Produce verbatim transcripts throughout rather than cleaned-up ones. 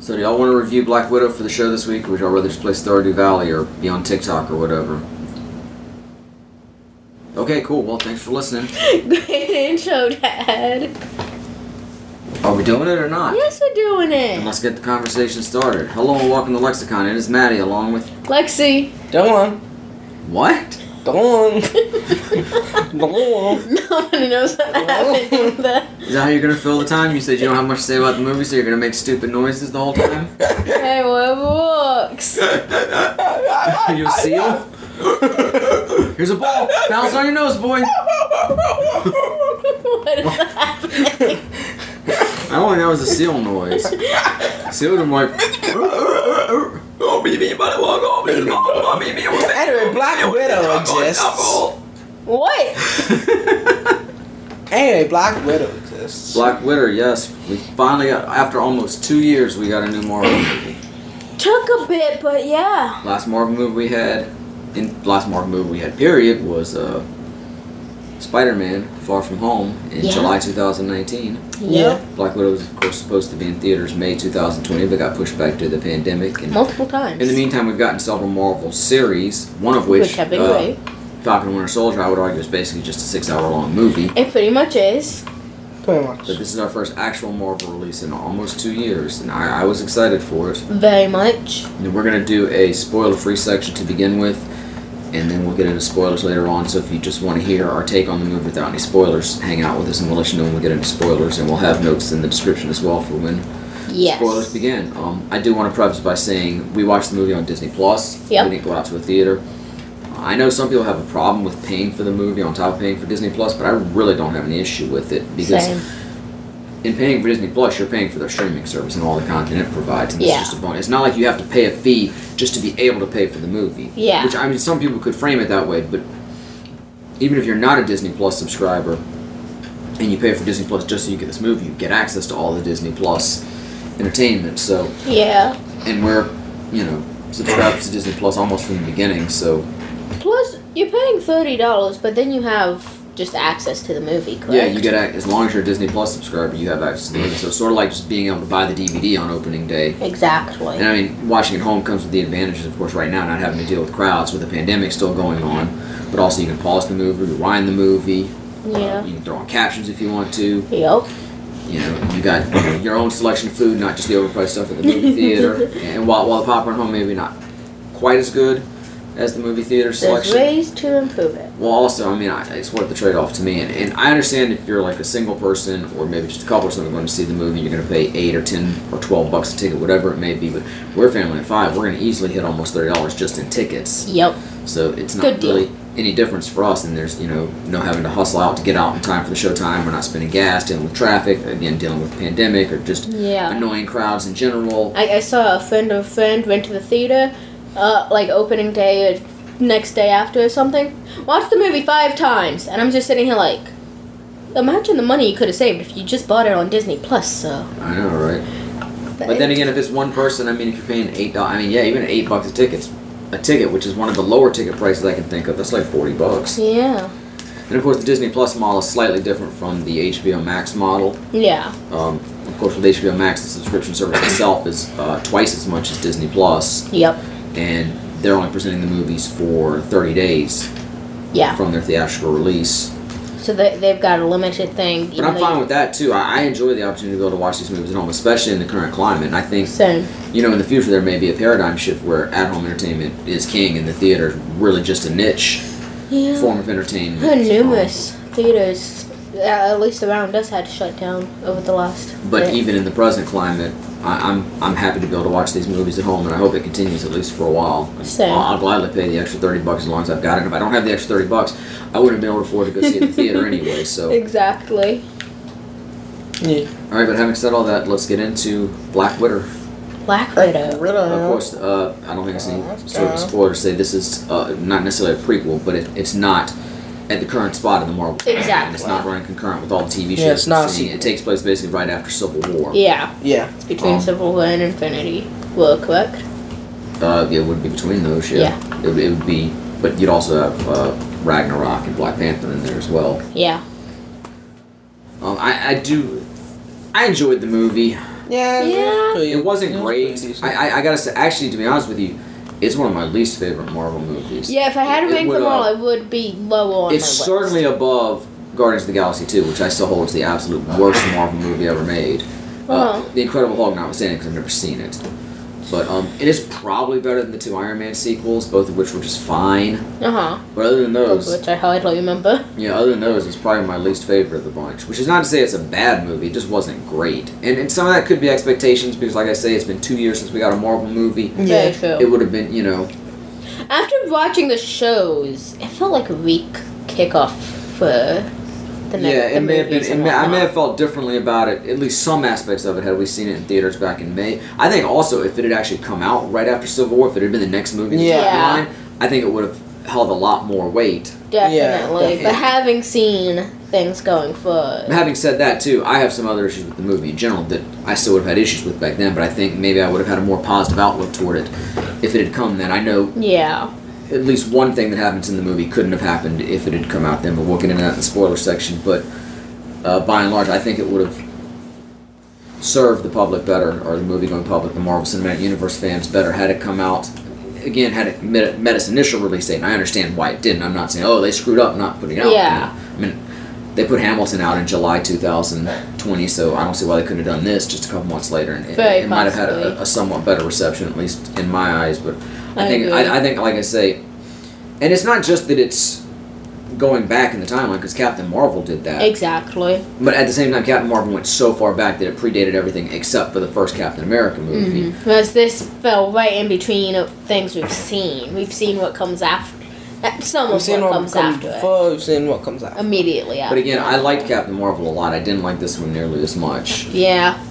So do y'all want to review Black Widow for the show this week, or would y'all rather just play Stardew Valley or be on TikTok or whatever? Okay, cool. Well, thanks for listening. Great intro, Dad. Are we doing it or not? Yes, we're doing it. Then let's get the conversation started. Hello and welcome to Lexicon. It is Maddie along with... Lexi. Dawn. What? Dawn. Dawn. Nobody knows what happened. Is that how you're going to fill the time? You said you don't have much to say about the movie, so you're going to make stupid noises the whole time? Hey, whatever works. You seal? Here's a ball. Bounce on your nose, boy. What is happening? I don't think that was a seal noise. Seal would have been like... Anyway, Black Widow exists. What? Anyway, Black Widow exists. Black Widow, yes. We finally got... After almost two years, we got a new Marvel movie. Took a bit, but yeah. Last Marvel movie we had... In last Marvel movie we had period was uh, Spider-Man Far From Home in yeah. July twenty nineteen. Yeah. Black Widow was of course supposed to be in theaters May twenty twenty, but got pushed back due to the pandemic. And multiple times. In the meantime, we've gotten several Marvel series, one of which, which uh, Falcon and Winter Soldier, I would argue, is basically just a six-hour-long movie. It pretty much is. Pretty much. But this is our first actual Marvel release in almost two years, and I, I was excited for it. Very much. And we're going to do a spoiler-free section to begin with. And then we'll get into spoilers later on, so if you just want to hear our take on the movie without any spoilers, hang out with us and we'll let you know when we get into spoilers, and we'll have notes in the description as well for when yes. spoilers begin. Um, I do want to preface by saying we watched the movie on Disney Plus. Yep. We didn't go out to a theater. I know some people have a problem with paying for the movie on top of paying for Disney Plus, but I really don't have any issue with it because Same. in paying for Disney Plus, you're paying for their streaming service and all the content it provides, and it's yeah. just a bonus. It's not like you have to pay a fee just to be able to pay for the movie. Yeah. Which, I mean, some people could frame it that way, but even if you're not a Disney Plus subscriber and you pay for Disney Plus just so you get this movie, you get access to all the Disney Plus entertainment, so... Yeah. And we're, you know, subscribed to Disney Plus almost from the beginning, so... Plus, you're paying thirty dollars, but then you have... just access to the movie, correct? Yeah, you get as long as you're a Disney Plus subscriber, you have access to the movie. So it's sort of like just being able to buy the D V D on opening day. Exactly. And I mean, watching at home comes with the advantages, of course, right now, not having to deal with crowds with the pandemic still going on. But also, you can pause the movie, rewind the movie. Yeah. Uh, you can throw on captions if you want to. Yep. You know, you got you know, your own selection of food, not just the overpriced stuff at the movie theater. And while while the popcorn at home maybe not quite as good as the movie theater selection. There's ways to improve it. Well, also, I mean, I, it's worth the trade-off to me. And, and I understand if you're like a single person or maybe just a couple or something going to see the movie, you're going to pay eight or ten or twelve bucks a ticket, whatever it may be. But we're a family of five. We're going to easily hit almost thirty dollars just in tickets. Yep. So it's not Good really deal. any difference for us. And there's, you know, no having to hustle out to get out in time for the showtime. We're not spending gas, dealing with traffic, again, dealing with the pandemic or just yeah. annoying crowds in general. I, I saw a friend of a friend went to the theater. Uh, like opening day or next day after or something. Watched the movie five times, and I'm just sitting here like, imagine the money you could have saved if you just bought it on Disney Plus. So I know, right? But, but then again, if it's one person, I mean, if you're paying eight dollars, I mean, yeah, even eight bucks a ticket, a ticket, which is one of the lower ticket prices I can think of, that's like forty bucks. Yeah. And of course, the Disney Plus model is slightly different from the H B O Max model. Yeah. Um, of course, with H B O Max, the subscription service itself is uh, twice as much as Disney Plus. Yep. And they're only presenting the movies for thirty days yeah. from their theatrical release. So they, they've got a limited thing. But I'm fine with that, too. I, I enjoy the opportunity to be able to watch these movies at home, especially in the current climate. And I think, Same. you know, in the future there may be a paradigm shift where at-home entertainment is king and the theater is really just a niche yeah. form of entertainment. There are numerous um, theaters, at least around us, had to shut down over the last But bit. Even in the present climate... I, I'm I'm happy to be able to watch these movies at home, and I hope it continues at least for a while. Same. I'll, I'll gladly pay the extra thirty bucks as long as I've got it. If I don't have the extra thirty bucks, I wouldn't be able to afford to go see it in the theater anyway. So exactly. Yeah. All right, but having said all that, let's get into Black Widow. Black Widow. Black Widow. Of course, uh, I don't think it's any sort of spoiler to say this is uh, not necessarily a prequel, but it, it's not at the current spot in the Marvel. Exactly. And it's not running concurrent with all the T V shows. Yeah, it's not. Seeing. It takes place basically right after Civil War. Yeah. Yeah. It's between um, Civil War and Infinity War, correct? Uh, yeah, it would be between those, yeah. yeah. It, it would be, but you'd also have uh, Ragnarok and Black Panther in there as well. Yeah. Um, I, I do, I enjoyed the movie. Yeah. yeah. It wasn't great. I, I I gotta say, actually, to be honest with you, it's one of my least favorite Marvel movies. Yeah, if I had to rank them all, it would be low on my list. It's certainly above Guardians of the Galaxy two, which I still hold as the absolute worst Marvel movie ever made. Uh, the Incredible Hulk notwithstanding, because I've never seen it. But um, it is probably better than the two Iron Man sequels, both of which were just fine. Uh-huh. But other than those... Both of which I hardly remember. Yeah, other than those, it's probably my least favorite of the bunch. Which is not to say it's a bad movie, it just wasn't great. And, and some of that could be expectations, because like I say, it's been two years since we got a Marvel movie. Yeah, true. It would have been, you know... After watching the shows, it felt like a weak kickoff for... The yeah, it may have been. It may, I may have felt differently about it. At least some aspects of it had we seen it in theaters back in May. I think also if it had actually come out right after Civil War, if it had been the next movie, yeah, yeah. Line, I think it would have held a lot more weight. Definitely. Yeah, definitely. But having seen things going forward. Having said that too, I have some other issues with the movie in general that I still would have had issues with back then. But I think maybe I would have had a more positive outlook toward it if it had come then. I know. Yeah. At least one thing that happens in the movie couldn't have happened if it had come out then, but we'll get into that in the spoiler section. But uh, by and large, I think it would have served the public better, or the movie-going public, the Marvel Cinematic Universe fans better, had it come out, again, had it met, met its initial release date, and I understand why it didn't. I'm not saying, oh, they screwed up not putting it out. Yeah. You know? I mean, they put Hamilton out in July two thousand twenty, so I don't see why they couldn't have done this just a couple months later. And It, it might have had a, a somewhat better reception, at least in my eyes, but... I, I think, I, I think, like I say, and it's not just that it's going back in the timeline, because Captain Marvel did that. Exactly. But at the same time, Captain Marvel went so far back that it predated everything except for the first Captain America movie. Mm-hmm. Whereas this fell right in between of things we've seen. We've seen what comes after. Some of what, what comes come after before, it. We've seen what comes after. Immediately after. But again, I liked Captain Marvel a lot. I didn't like this one nearly as much. Yeah.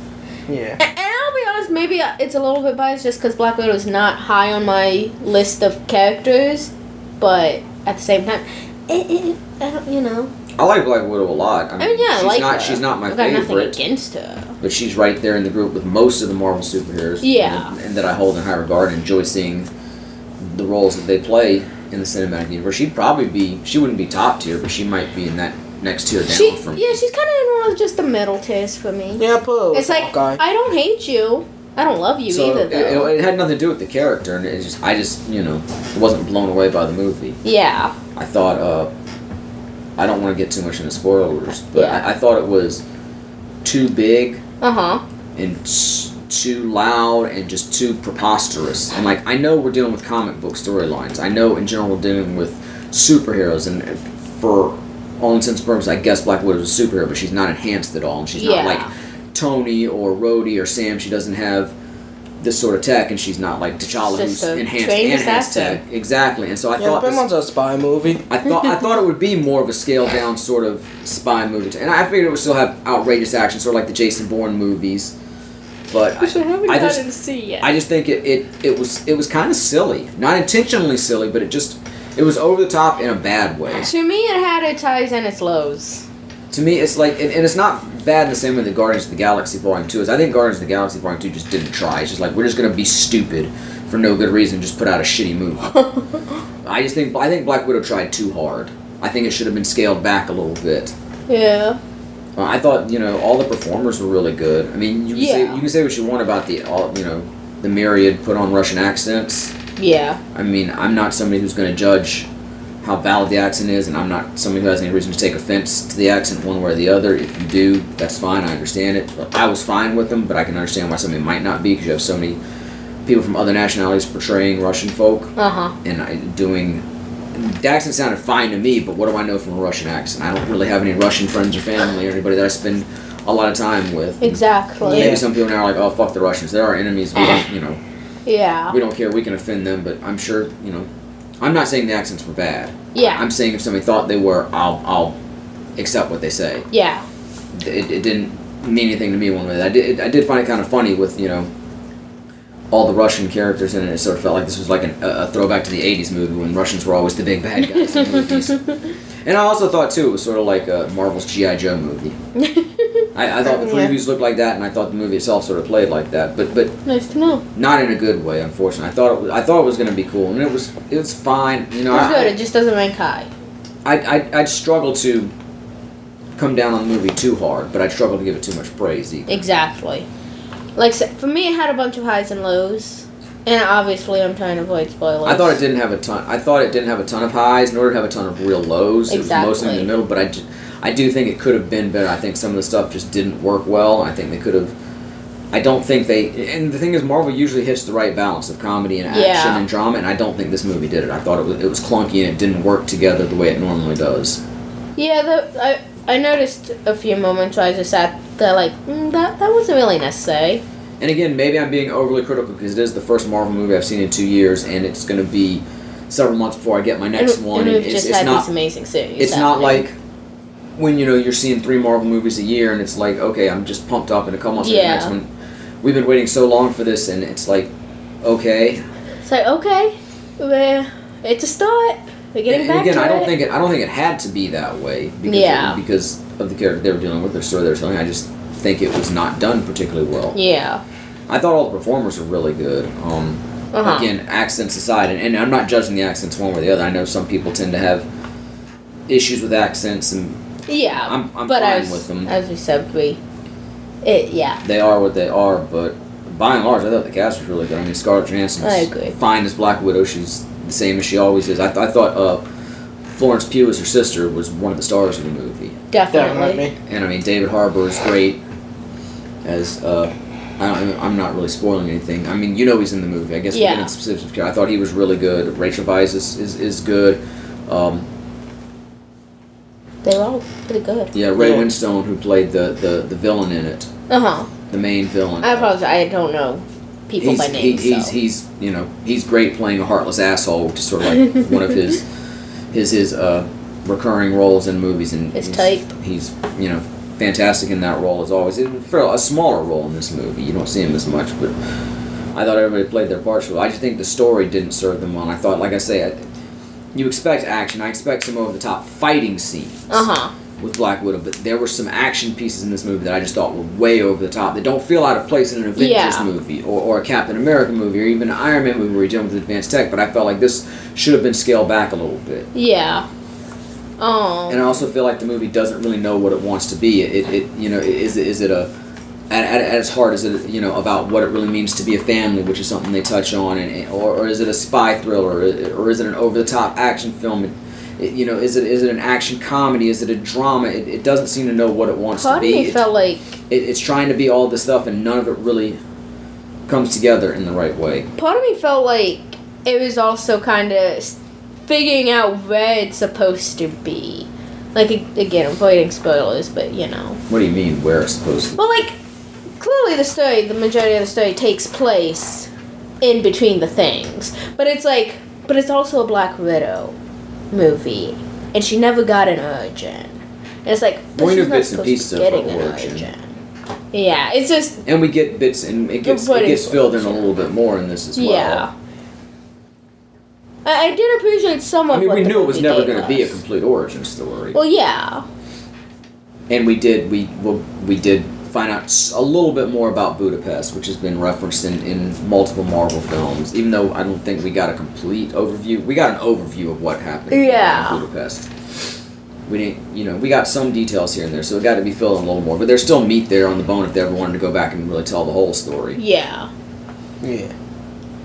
Yeah. And, and I'll be honest, maybe it's a little bit biased just because Black Widow is not high on my list of characters, but at the same time, it, it, I don't, you know. I like Black Widow a lot. I mean, I mean yeah, she's I like not, her. She's not my I've favorite. I've got nothing against her. But she's right there in the group with most of the Marvel superheroes. Yeah. And, and that I hold in high regard and enjoy seeing the roles that they play in the cinematic universe. She'd probably be, she wouldn't be top tier, but she might be in that next tier down she, from... Yeah, she's kind of in one of just the middle tiers for me. Yeah, but... It's like, okay. I don't hate you. I don't love you so either, though. It, it had nothing to do with the character, and it just I just, you know, wasn't blown away by the movie. Yeah. I thought, uh... I don't want to get too much into spoilers, but yeah. I, I thought it was too big... Uh-huh. And t- too loud and just too preposterous. And, like, I know we're dealing with comic book storylines. I know, in general, we're dealing with superheroes, and for... all intents and purposes, I guess Black Widow is a superhero, but she's not enhanced at all. And she's yeah. not like Tony or Rhodey or Sam. She doesn't have this sort of tech, and she's not like T'Challa, who's enhanced, enhanced tech. Exactly. And so I yeah, thought this was a spy movie. I thought I thought it would be more of a scaled down sort of spy movie, t- and I figured it would still have outrageous action, sort of like the Jason Bourne movies. But Which I, I haven't I just, gotten to see yet. I just think it, it, it was it was kind of silly, not intentionally silly, but it just. It was over the top in a bad way. To me, it had its highs and its lows. To me, it's like, and, and it's not bad in the same way that Guardians of the Galaxy Vol. two is. I think Guardians of the Galaxy Vol. two just didn't try. It's just like, we're just going to be stupid for no good reason, just put out a shitty movie. I just think, I think Black Widow tried too hard. I think it should have been scaled back a little bit. Yeah. Uh, I thought, you know, all the performers were really good. I mean, you can, yeah. say, you can say what you want about the, all, you know, the myriad put on Russian accents. Yeah. I mean, I'm not somebody who's going to judge how valid the accent is, and I'm not somebody who has any reason to take offense to the accent one way or the other. If you do, that's fine. I understand it. I was fine with them, but I can understand why somebody might not be, because you have so many people from other nationalities portraying Russian folk. Uh-huh. And I, doing... The accent sounded fine to me, but what do I know from a Russian accent? I don't really have any Russian friends or family or anybody that I spend a lot of time with. Exactly. Maybe yeah. some people now are like, oh, fuck the Russians. They're our enemies. We don't, you know... Yeah. We don't care. We can offend them, but I'm sure, you know... I'm not saying the accents were bad. Yeah. I'm saying if somebody thought they were, I'll I'll accept what they say. Yeah. It, it didn't mean anything to me one way. I did, I did find it kind of funny with, you know, all the Russian characters in it. It sort of felt like this was like an, a throwback to the eighties movie when Russians were always the big bad guys in movies. And I also thought, too, it was sort of like a Marvel's G I Joe movie. I, I thought the previews yeah. looked like that, and I thought the movie itself sort of played like that. But but nice to know. Not in a good way, unfortunately. I thought it was, I thought it was going to be cool, and it was it was fine. You know, it was I, good. It just doesn't rank high. I I I'd struggle to come down on the movie too hard, but I'd struggle to give it too much praise either. Exactly. Like, for me, it had a bunch of highs and lows. And obviously, I'm trying to avoid spoilers. I thought it didn't have a ton. I thought it didn't have a ton of highs, nor did it have a ton of real lows. Exactly. It was mostly in the middle, but I, ju- I do think it could have been better. I think some of the stuff just didn't work well. I think they could have... I don't think they... And the thing is, Marvel usually hits the right balance of comedy and action yeah. and drama, and I don't think this movie did it. I thought it was, it was clunky and it didn't work together the way it normally does. Yeah, the, I I noticed a few moments where I just sat there like, mm, that, that wasn't really necessary. And again, maybe I'm being overly critical because it is the first Marvel movie I've seen in two years, and it's going to be several months before I get my next and, one. And we've it's, just it's had not, this amazing series. It's happening. Not like when you know you're seeing three Marvel movies a year, and it's like, okay, I'm just pumped up in a couple months for yeah. the next one. We've been waiting so long for this, and it's like, okay. It's like okay, well, it's a start. We're getting and, back and again, to I don't it. think it. I don't think it had to be that way. Because yeah. It, because of the character they were dealing with, their story they were telling. I just. think it was not done particularly well. Yeah. I thought all the performers were really good. Um, uh-huh. Again, accents aside, and, and I'm not judging the accents one way or the other. I know some people tend to have issues with accents, and yeah, I'm, I'm but fine as, with them. As we said, we, it, yeah. They are what they are, but by and large, I thought the cast was really good. I mean, Scarlett Johansson's fine as Black Widow. She's the same as she always is. I, th- I thought uh, Florence Pugh as her sister was one of the stars of the movie. Definitely. Definitely. And I mean, David Harbour is great. As, uh, I don't, I'm not really spoiling anything. I mean, you know he's in the movie. I guess yeah. we get into specifics. I thought he was really good. Rachel Weisz is, is, is good. Um, they were all pretty good. Yeah, Ray yeah. Winstone, who played the, the, the villain in it. Uh-huh. The main villain. I apologize. I don't know people he's, by name, he, so. He's, he's, you know, he's great playing a heartless asshole, which is sort of like one of his, his, his uh, recurring roles in movies. And his type. He's, you know... fantastic in that role as always. It's a smaller role in this movie. You don't see him as much, but I thought everybody played their parts well. I just think the story didn't serve them well. I thought, like I say, I, you expect action. I expect some over the top fighting scenes uh-huh. with Black Widow, but there were some action pieces in this movie that I just thought were way over the top. They don't feel out of place in an Avengers yeah. movie or, or a Captain America movie or even an Iron Man movie where you're dealing with advanced tech, but I felt like this should have been scaled back a little bit. Yeah. Oh. And I also feel like the movie doesn't really know what it wants to be. It, it you know, is is it a at, at, at its heart is it you know about what it really means to be a family, which is something they touch on, and or, or is it a spy thriller, or, or is it an over the top action film? It, it, you know, is it is it an action comedy? Is it a drama? It, it doesn't seem to know what it wants Part to be. Part of me felt like it, it's trying to be all this stuff, and none of it really comes together in the right way. Part of me felt like it was also kind of. Figuring out where it's supposed to be. Like, again, avoiding spoilers, but, you know. What do you mean, where it's supposed to be? Well, like, clearly the story, the majority of the story takes place in between the things. But it's like, but it's also a Black Widow movie, and she never got an origin. And it's like, but she's not supposed to be getting an origin. Yeah, it's just... And we get bits, and it gets, it gets filled in a little bit more in this as well. Yeah. I did appreciate some of. I mean, we knew it was never going to be a complete origin story. Well, yeah. And we did. We well, we did find out a little bit more about Budapest, which has been referenced in, in multiple Marvel films. Even though I don't think we got a complete overview, we got an overview of what happened. Yeah. In Budapest. We didn't. You know, we got some details here and there, so it got to be filled in a little more. But there's still meat there on the bone if they ever wanted to go back and really tell the whole story. Yeah. Yeah.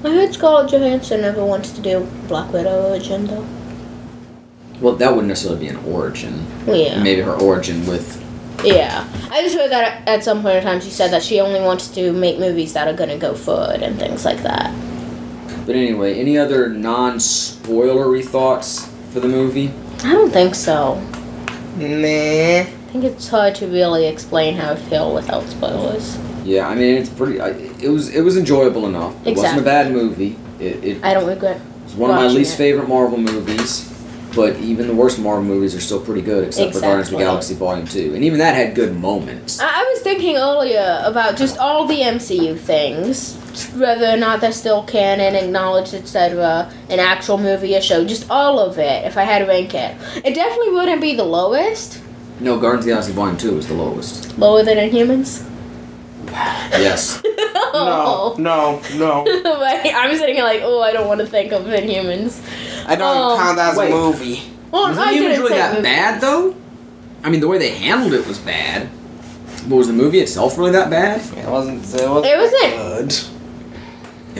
I heard Scarlett Johansson never wants to do Black Widow origin, though. Well, that wouldn't necessarily be an origin. Yeah. Maybe her origin with... Yeah. I just heard that at some point in time she said that she only wants to make movies that are going to go forward and things like that. But anyway, any other non-spoilery thoughts for the movie? I don't think so. Meh. I think it's hard to really explain how I feel without spoilers. Yeah, I mean, it's pretty... I, it was it was enjoyable enough. Exactly. It wasn't a bad movie. It, it I don't regret It was one of my least it. favorite Marvel movies, but even the worst Marvel movies are still pretty good, except exactly. for Guardians of the Galaxy Vol. two. And even that had good moments. I, I was thinking earlier about just all the M C U things, whether or not they're still canon, acknowledged, et cetera, an actual movie or show, just all of it, if I had to rank it. It definitely wouldn't be the lowest. No, Guardians of the Galaxy Vol. two was the lowest. Lower than Inhumans? Yes. No, no, no. Wait, I'm sitting here like, oh, I don't want to think of Inhumans. I don't um, count that as wait. a movie. Well, was Inhumans really that movie. bad, though? I mean, the way they handled it was bad. But was the movie itself really that bad? It wasn't. It wasn't. It wasn't. Good.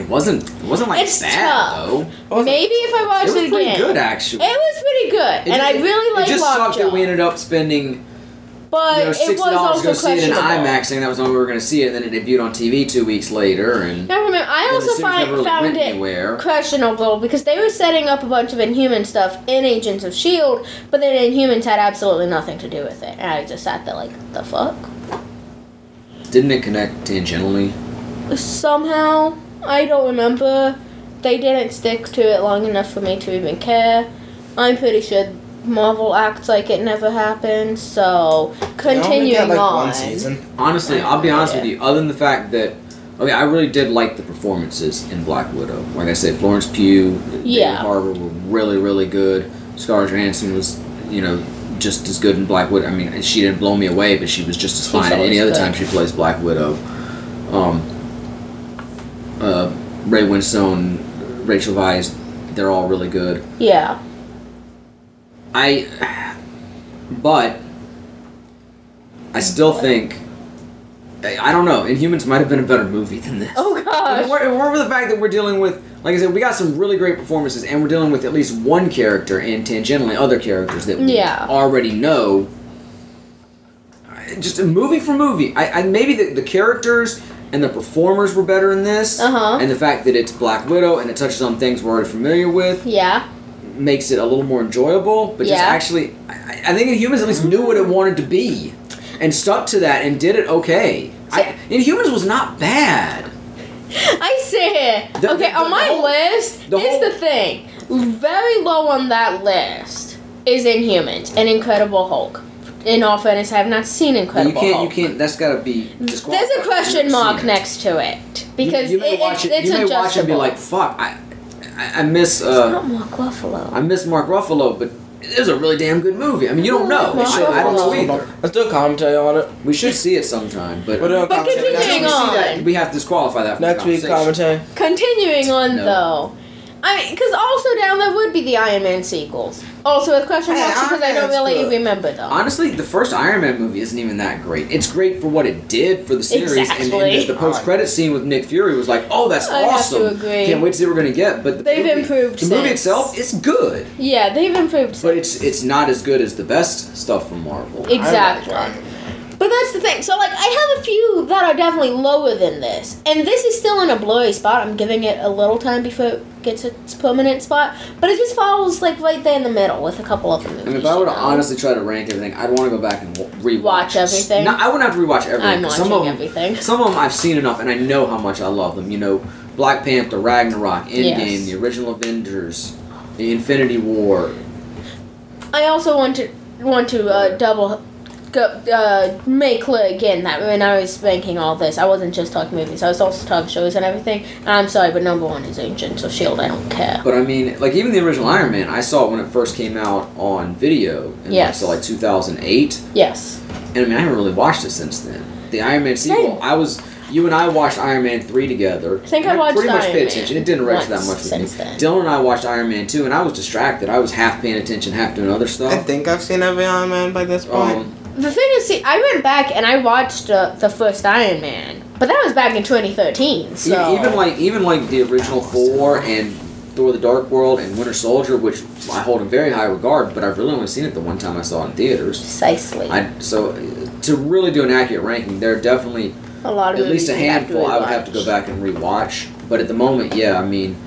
It wasn't. It wasn't like it's bad tough. though. Maybe if I watched it, it again. It was pretty good actually. It was pretty good, it and just, I really like. It just sucked that we ended up spending. But you know, sixty dollars it was to go see it in IMAX, and that was the only way we were going to see it, and then it debuted on T V two weeks later. And now remember, I also find, really found it anywhere. questionable, because they were setting up a bunch of Inhuman stuff in Agents of S H I E L D, but then Inhumans had absolutely nothing to do with it. And I just sat there like, the fuck? Didn't it connect tangentially? Somehow. I don't remember. They didn't stick to it long enough for me to even care. I'm pretty sure... Marvel acts like it never happened, so continuing had, like, on. One season. Honestly, I'll be honest yeah. with you. Other than the fact that, okay, I really did like the performances in Black Widow. Like I said, Florence Pugh, yeah. David Harbour were really, really good. Scarlett Johansson was, you know, just as good in Black Widow. I mean, she didn't blow me away, but she was just as fine any other good. time she plays Black Widow. Um, uh, Ray Winstone, Rachel Weisz, they're all really good. Yeah. I, but, I still think, I don't know, Inhumans might have been a better movie than this. Oh, gosh. Remember the fact that we're dealing with, like I said, we got some really great performances, and we're dealing with at least one character and tangentially other characters that we yeah. already know. Just movie for movie. I, I maybe the, the characters and the performers were better in this, uh-huh. and the fact that it's Black Widow and it touches on things we're already familiar with. Yeah. Makes it a little more enjoyable, but yeah. just actually, I, I think Inhumans at least knew what it wanted to be, and stuck to that and did it okay. So, I, Inhumans was not bad. I sit here. The, okay, the, on the my whole, list, the here's whole, the thing. Very low on that list is Inhumans and Incredible Hulk. In all fairness, I have not seen Incredible Hulk. You can't, Hulk. you can't, that's gotta be disqualified. There's a question mark next to it, because you, you it, watch it, it's adjustable. You may watch it and be like, fuck, I... I miss. Uh, it's not Mark Ruffalo. I miss Mark Ruffalo, but it is a really damn good movie. I mean, you don't know. I, sure I don't know either. Let's do a commentary on it. We should see it sometime, but, but, uh, but continuing on, that, we have to disqualify that. From next week commentary. Continuing on no. though, I mean, because also down there would be the Iron Man sequels. Also with question marks because I don't really good. remember them. Honestly, the first Iron Man movie isn't even that great. It's great for what it did for the series. Exactly. And, and the, the post-credit scene with Nick Fury was like, oh, that's I awesome. I have to agree. Can't wait to see what we're going to get. But the They've movie, improved The since. movie itself is good. Yeah, they've improved But since. it's it's not as good as the best stuff from Marvel. Exactly. But that's the thing. So, like, I have a few that are definitely lower than this. And this is still in a blurry spot. I'm giving it a little time before it gets its permanent spot. But it just falls, like, right there in the middle with a couple of the movies. I mean, if I were to know? honestly try to rank everything, I'd want to go back and rewatch. Watch everything? No, I wouldn't have to rewatch everything. I'm watching some of them, everything. Some of them I've seen enough, and I know how much I love them. You know, Black Panther, Ragnarok, Endgame, yes. the original Avengers, the Infinity War. I also want to, want to uh, double... Uh, make clear again that when I was ranking all this, I wasn't just talking movies, I was also talking shows and everything. And I'm sorry, but number one is Agents of S H I E L D. I don't care. But I mean, like, even the original Iron Man, I saw it when it first came out on video in yes. like, so like two thousand eight. Yes. And I mean, I haven't really watched it since then. The Iron Man Same. sequel, I was, you and I watched Iron Man three together. I think I watched I pretty Iron much paid Man attention. It didn't register that much with me. Then. Dylan and I watched Iron Man two, and I was distracted. I was half paying attention, half doing other stuff. I think I've seen every Iron Man by this point. Um, The thing is, see, I went back and I watched uh, the first Iron Man, but that was back in twenty thirteen, so... Even like even like the original Thor and Thor the Dark World and Winter Soldier, which I hold in very high regard, but I've really only seen it the one time I saw it in theaters. Precisely. I, so, to really do an accurate ranking, there are definitely a lot of at least a handful I would have to go back and rewatch, but at the moment, yeah, I mean...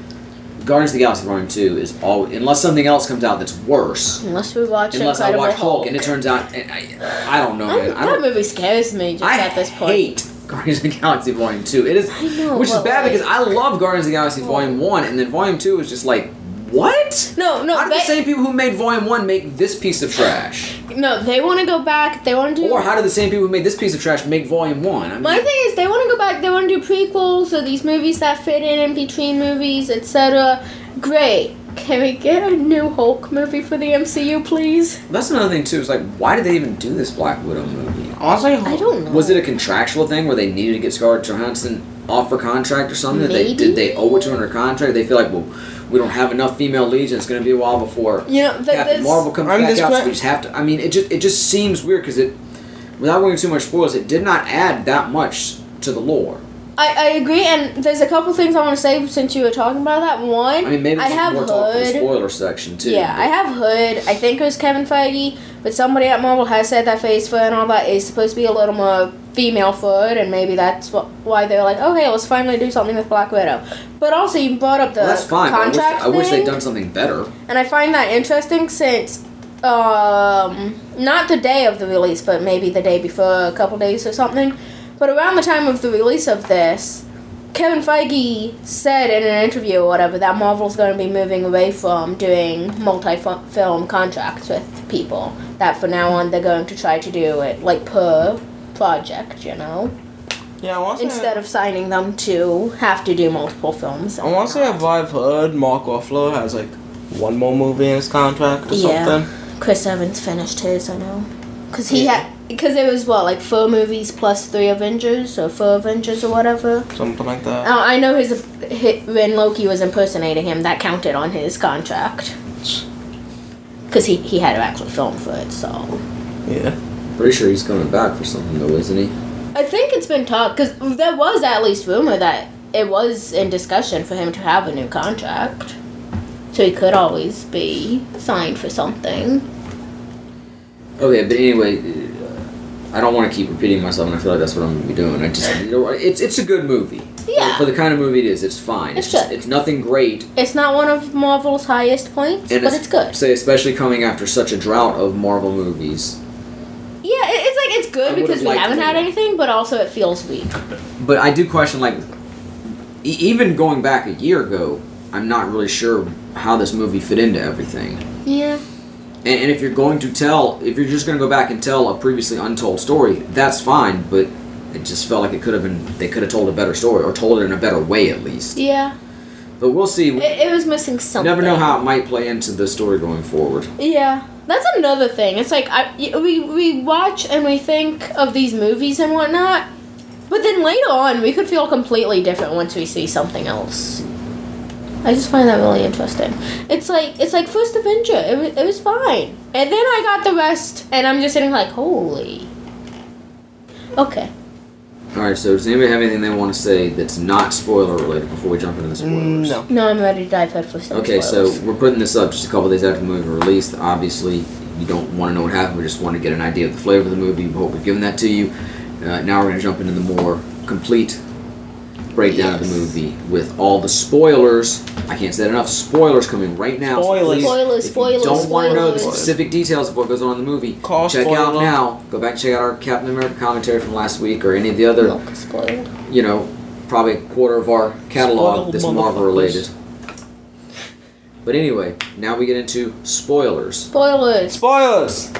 Guardians of the Galaxy Vol. two is all... Unless something else comes out that's worse. Unless we watch Unless Incredible I watch Hulk, Hulk. And it turns out... I, I, I don't know, man. I, that I movie scares me just I at this point. I hate Guardians of the Galaxy Vol. two. It is, I know, which is bad like, because I love Guardians of the Galaxy Vol. one, and then Vol. two is just like, what? No, no. How did they, the same people who made Vol. one make this piece of trash? No, they want to go back, they want to do... Or how did the same people who made this piece of trash make Vol. one? I mean, my thing is, they want to go back, they want to do prequels, or these movies that fit in in between movies, et cetera. Great. Can we get a new Hulk movie for the M C U, please? That's another thing, too. It's like, why did they even do this Black Widow movie? Honestly, I don't know. Was it a contractual thing where they needed to get Scarlett Johansson off her contract or something? Maybe? They, did they owe it to her under contract? They feel like, well... We don't have enough female leads, and it's going to be a while before you know, th- Captain Marvel comes I'm back out. So we just have to. I mean, it just it just seems weird because it without going too much spoilers, it did not add that much to the lore. I, I agree, and there's a couple things I want to say since you were talking about that. One, I mean, maybe I have more talk for the spoiler section too. Yeah, but. I have Hood. I think it was Kevin Feige, but somebody at Marvel has said that Phase Four and all that is supposed to be a little more female forward, and maybe that's what, why they're like, okay, let's finally do something with Black Widow. But also, you brought up the well, that's fine, contract I wish, I wish thing, they'd done something better. And I find that interesting since, um, not the day of the release, but maybe the day before, a couple days or something. But around the time of the release of this, Kevin Feige said in an interview or whatever that Marvel's going to be moving away from doing multi-film contracts with people. That from now on they're going to try to do it like per project, you know? Yeah, I want to Instead have, of signing them to have to do multiple films. I want to say if I've heard Mark Ruffalo has like one more movie in his contract or yeah. something. Yeah, Chris Evans finished his, I know. Because he yeah. had... Because it was, what, like four movies plus three Avengers, or four Avengers or whatever? Something like that. Uh, I know his, his when Loki was impersonating him, that counted on his contract. Because he, he had to actually film for it, so... Yeah. Pretty sure he's coming back for something, though, isn't he? I think it's been talked, because there was at least rumor that it was in discussion for him to have a new contract. So he could always be signed for something. Okay, but anyway... I don't want to keep repeating myself, and I feel like that's what I'm going to be doing. I just, you know, it's it's a good movie. Yeah. For, for the kind of movie it is, it's fine. It's, it's just, it's nothing great. It's not one of Marvel's highest points, and but it's, it's good. Say, especially coming after such a drought of Marvel movies. Yeah, it's like, it's good I because we haven't had anything, but also it feels weak. But I do question, like, e- even going back a year ago, I'm not really sure how this movie fit into everything. Yeah. And if you're going to tell, if you're just going to go back and tell a previously untold story, that's fine, but it just felt like it could have been, they could have told a better story, or told it in a better way at least. Yeah. But we'll see. It, it was missing something. Never know how it might play into the story going forward. Yeah. That's another thing. It's like, I, we, we watch and we think of these movies and whatnot, but then later on, we could feel completely different once we see something else. I just find that really interesting. It's like, it's like First Avenger. It was, it was fine. And then I got the rest, and I'm just sitting like, holy. Okay. Alright, so does anybody have anything they want to say that's not spoiler-related before we jump into the spoilers? No. No, I'm ready to dive head for some okay, spoilers. So we're putting this up just a couple days after the movie released. Obviously, you don't want to know what happened. We just want to get an idea of the flavor of the movie. We hope we've given that to you. Uh, now we're going to jump into the more complete breakdown yes. of the movie with all the spoilers. I can't say that enough. Spoilers coming right now. Spoilers, so spoilers, if spoilers. You don't spoilers. want to know the specific details of what goes on in the movie. Call check spoiler. out now. Go back and check out our Captain America commentary from last week or any of the other, you know, probably a quarter of our catalog that's Marvel related. But anyway, now we get into spoilers. Spoilers. Spoilers.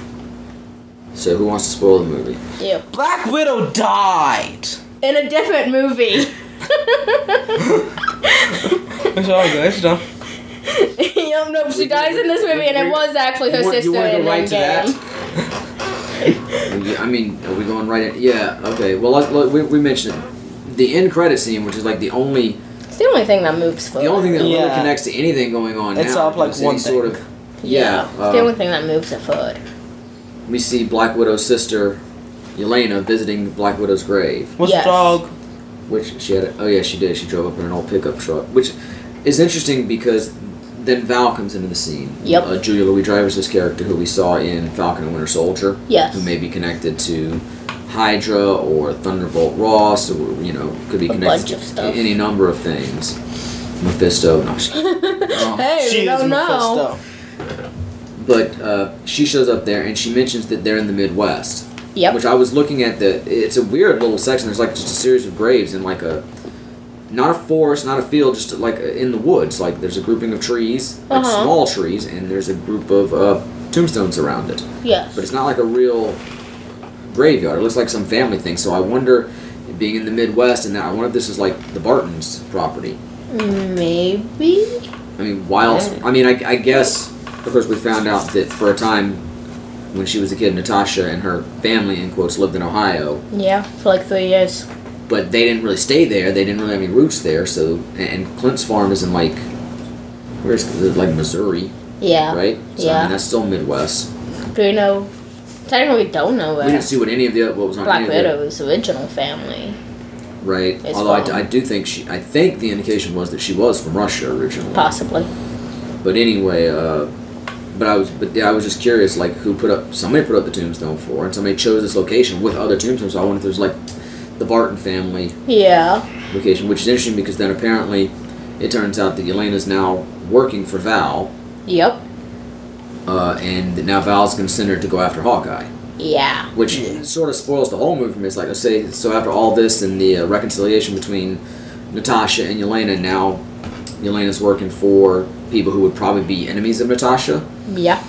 So who wants to spoil the movie? Yeah. Black Widow died. In a different movie. It's all good, it's done. Yum, nope, she we, dies we, in this movie, we, and it was actually her you sister you in right Endgame. To that? I mean, are we going right in? Yeah, okay. Well, let's, let, we, we mentioned it. The end credit scene, which is like the only... It's the only thing that moves forward. The only thing that yeah. really connects to anything going on it's now. It's up like one thing. Sort of, yeah. yeah. Uh, it's the only thing that moves it forward. We see Black Widow's sister, Yelena, visiting Black Widow's grave. What's yes. the dog? Which she had, a, oh yeah, she did. She drove up in an old pickup truck, which is interesting because then Val comes into the scene. Yep. Uh, Julia Louis-Dreyfus's character, who we saw in Falcon and Winter Soldier, yes, who may be connected to Hydra or Thunderbolt Ross, or you know, could be a connected to any number of things. Mephisto, no. She, oh, hey, she we don't know. Mephisto. But uh, she shows up there and she mentions that they're in the Midwest. Yep. Which I was looking at the, it's a weird little section. There's like just a series of graves in like a, not a forest, not a field, just like a, in the woods. Like there's a grouping of trees, like uh-huh. small trees, and there's a group of uh, tombstones around it. Yes. But it's not like a real graveyard. It looks like some family thing. So I wonder, being in the Midwest, and that, I wonder if this is like the Bartons' property. Maybe. I mean, why else? I mean, I, I guess, of course, we found out that for a time, when she was a kid, Natasha and her family, in quotes, lived in Ohio. Yeah, for like three years. But they didn't really stay there. They didn't really have any roots there. So, and Clint's farm is in like, where's like Missouri? Yeah. Right. So, yeah. I mean, that's still Midwest. Do you know Technically, we don't know that. We didn't see what any of the other, what was on Black any Widow's of the, original family. Right. Although I, I do think she, I think the indication was that she was from Russia originally. Possibly. But anyway, uh, but I was, but yeah, I was just curious, like who put up? Somebody put up the tombstone for, and somebody chose this location with other tombstones. So I wonder if there's like the Barton family. Yeah. Location, which is interesting because then apparently, it turns out that Yelena's now working for Val. Yep. Uh, and now Val's going to send her to go after Hawkeye. Yeah. Which yeah. sort of spoils the whole movie for me. It's like, I say, so after all this and the uh, reconciliation between Natasha and Yelena, now Yelena's working for people who would probably be enemies of Natasha. Yeah.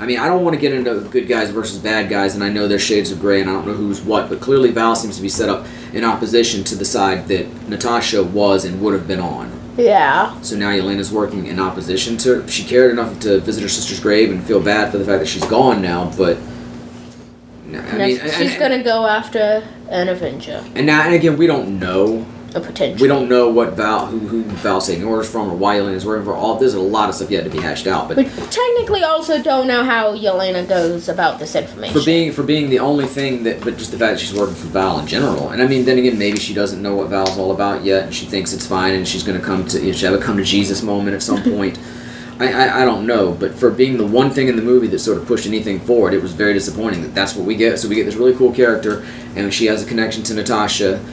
I mean, I don't want to get into good guys versus bad guys, and I know there's shades of gray, and I don't know who's what, but clearly Val seems to be set up in opposition to the side that Natasha was and would have been on. Yeah. So now Yelena's working in opposition to her. She cared enough to visit her sister's grave and feel bad for the fact that she's gone now, but... No, I mean, she's going to go after an Avenger. And now, and again, we don't know. A potential. We don't know what Val, who, who Val Saint Orr's from or why Yelena's working for. All There's a lot of stuff yet to be hashed out. But we technically also don't know how Yelena goes about this information. For being for being the only thing that... But just the fact that she's working for Val in general. And I mean, then again, maybe she doesn't know what Val's all about yet. And she thinks it's fine and she's going to come to... You know, she'll have a come to Jesus moment at some point. I, I, I don't know. But for being the one thing in the movie that sort of pushed anything forward, it was very disappointing that that's what we get. So we get this really cool character and she has a connection to Natasha...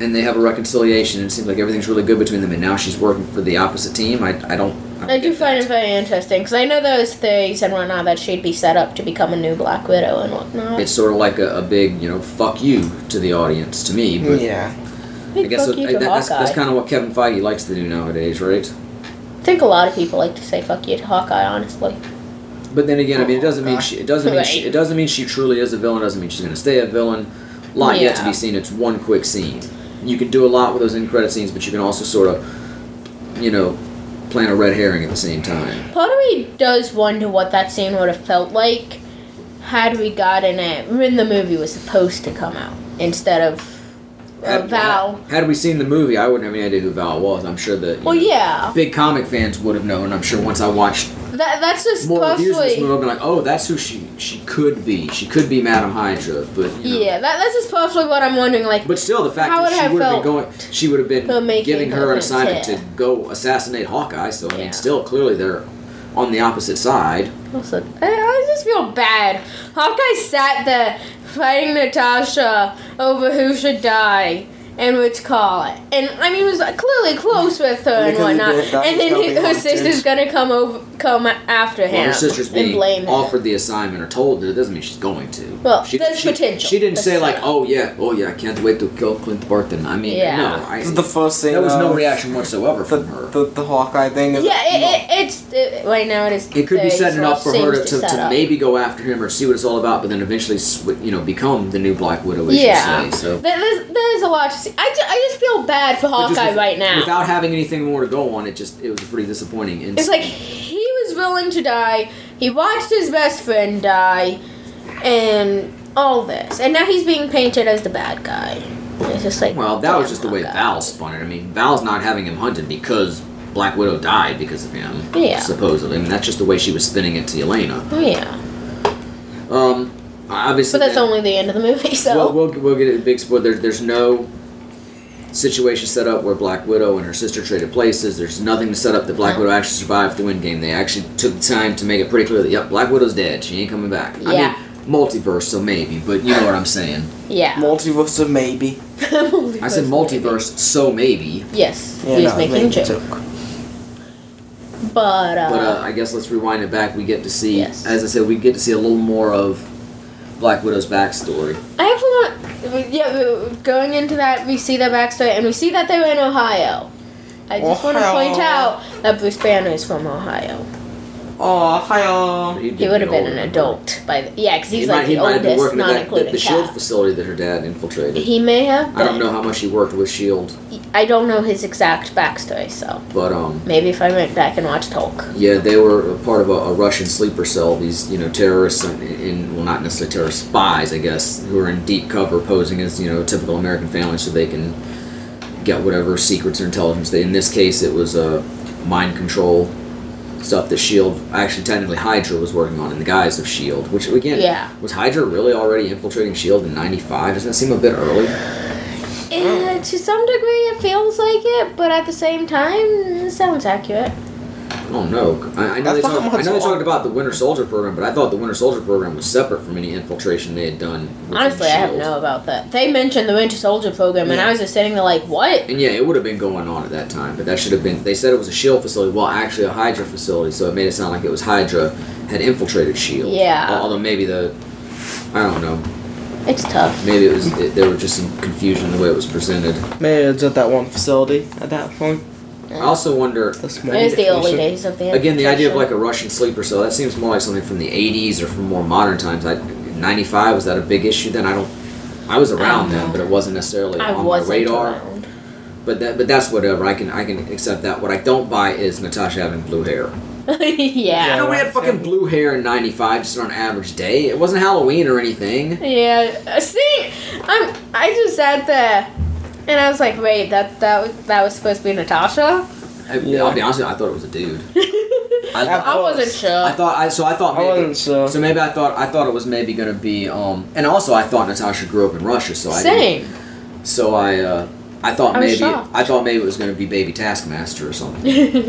And they have a reconciliation, and it seems like everything's really good between them, and now she's working for the opposite team. I, I don't... I, don't I do find it very interesting, because I know those theories and whatnot that she'd be set up to become a new Black Widow and whatnot. It's sort of like a, a big, you know, fuck you to the audience, to me. But yeah. I guess so, that, that's, that's kind of what Kevin Feige likes to do nowadays, right? I think a lot of people like to say fuck you to Hawkeye, honestly. But then again, oh, I mean, it doesn't God. mean she... It doesn't mean, right. she, it doesn't mean she truly is a villain. It doesn't mean she's going to stay a villain. A lot yeah. yet to be seen. It's one quick scene. You can do a lot with those in-credit scenes, but you can also sort of, you know, plant a red herring at the same time. Part of me does wonder what that scene would have felt like had we gotten it when the movie was supposed to come out instead of uh, had, Val. Had, had we seen the movie, I wouldn't have any idea who Val was. I'm sure that well, know, yeah. big comic fans would have known. I'm sure once I watched that, that's just more reviews of this movie, I'd be like, oh, that's who she she could be. She could be Madame Hydra, but you know. Yeah, that, that's just possibly what I'm wondering. Like, but still, the fact that she would have been going, she would have been giving her an assignment to go assassinate Hawkeye. So I mean, yeah. still clearly they're on the opposite side. Also, I, I just feel bad. Hawkeye sat there fighting Natasha over who should die. And which call it? And I mean, it was clearly close with her and whatnot. And then he, her sister's gonna come over, come after him. Well, her sister's being offered the assignment or told that it doesn't mean she's going to. Well, she, there's she, potential. She didn't that's say like, "Oh yeah, oh yeah, I can't wait to kill Clint Barton." I mean, yeah. no, I, the first thing there was no reaction whatsoever the, from her. The, the, the Hawkeye thing. Is yeah, it, it, it's it, right now it is. It could be setting up for her to, to, to maybe go after him or see what it's all about, but then eventually, sw- you know, become the new Black Widow. As yeah, you say, so there's there's a lot to see. I just, I just feel bad for Hawkeye with, right now. Without having anything more to go on, it just it was pretty disappointing. Instant. It's like he was willing to die. He watched his best friend die, and all this, and now he's being painted as the bad guy. It's just like well, that was just the way Hawkeye. Val spun it. I mean, Val's not having him hunted because Black Widow died because of him. Yeah, supposedly. I mean, that's just the way she was spinning it to Yelena. Yeah. Um. Obviously. But that's that, only the end of the movie. So. Well, we'll we'll get a big spoiler. There's there's no. Situation set up where Black Widow and her sister traded places. There's nothing to set up that Black no. Widow actually survived through Endgame. They actually took the time to make it pretty clear that, yep, Black Widow's dead. She ain't coming back. Yeah. I mean, multiverse, so maybe, but you know what I'm saying. Yeah. Multiverse, so maybe. multiverse, I said multiverse, maybe. so maybe. Yes. Yeah, he was no, making a joke. joke. But, uh... But, uh, I guess let's rewind it back. We get to see, yes. as I said, we get to see a little more of Black Widow's backstory. I actually want... Yeah, going into that, we see their backstory, and we see that they were in Ohio. I just Ohio. want to point out that Bruce Banner is from Ohio. Ohio. He, he would have been an adult. by the, Yeah, because he's he like might, the he oldest, might have been working not at that, including the, the S H I E L D facility that her dad infiltrated. He may have been. I don't know how much he worked with S H I E L D I don't know his exact backstory, so... But, um... Maybe if I went back and watched Hulk. Yeah, they were part of a, a Russian sleeper cell. These, you know, terrorists and, and... Well, not necessarily terrorists, spies, I guess, who are in deep cover posing as, you know, typical American families so they can get whatever secrets or intelligence. They, in this case, it was uh, mind control stuff that S H I E L D, actually technically Hydra was working on in the guise of S H I E L D, which again, yeah. was Hydra really already infiltrating S H I E L D in ninety-five? Doesn't that seem a bit early? Uh, to some degree it feels like it, but at the same time it sounds accurate. Oh no! I, I know, they, talk, I know they talked about the Winter Soldier program, but I thought the Winter Soldier program was separate from any infiltration they had done. Honestly, I didn't know about that. They mentioned the Winter Soldier program, yeah. and I was just sitting there like, what? And yeah, it would have been going on at that time, but that should have been. They said it was a S H I E L D facility, well, actually a Hydra facility, so it made it sound like it was Hydra had infiltrated S H I E L D. Yeah. Although maybe the, I don't know. It's tough. Maybe it was. It, there was just some confusion in the way it was presented. Maybe it's at that one facility at that point. I also wonder. It was the early days of the again. The idea of like a Russian sleeper cell, that seems more like something from the eighties or from more modern times. I, ninety-five was that a big issue then? I don't. I was around I then, but it wasn't necessarily I on wasn't my radar. Around. But that, but that's whatever. I can I can accept that. What I don't buy is Natasha having blue hair. yeah. You know, we had fucking blue hair in ninety-five just on an average day. It wasn't Halloween or anything. Yeah. See, I'm. I just sat there. And I was like, wait, that that was, that was supposed to be Natasha? I, yeah. I'll be honest with you, I thought it was a dude. I, I wasn't sure. I thought I so I thought maybe I wasn't sure. So maybe I thought I thought it was maybe gonna be um and also I thought Natasha grew up in Russia, so I Same. Didn't, so I uh I thought I'm maybe shocked. I thought maybe it was gonna be baby Taskmaster or something.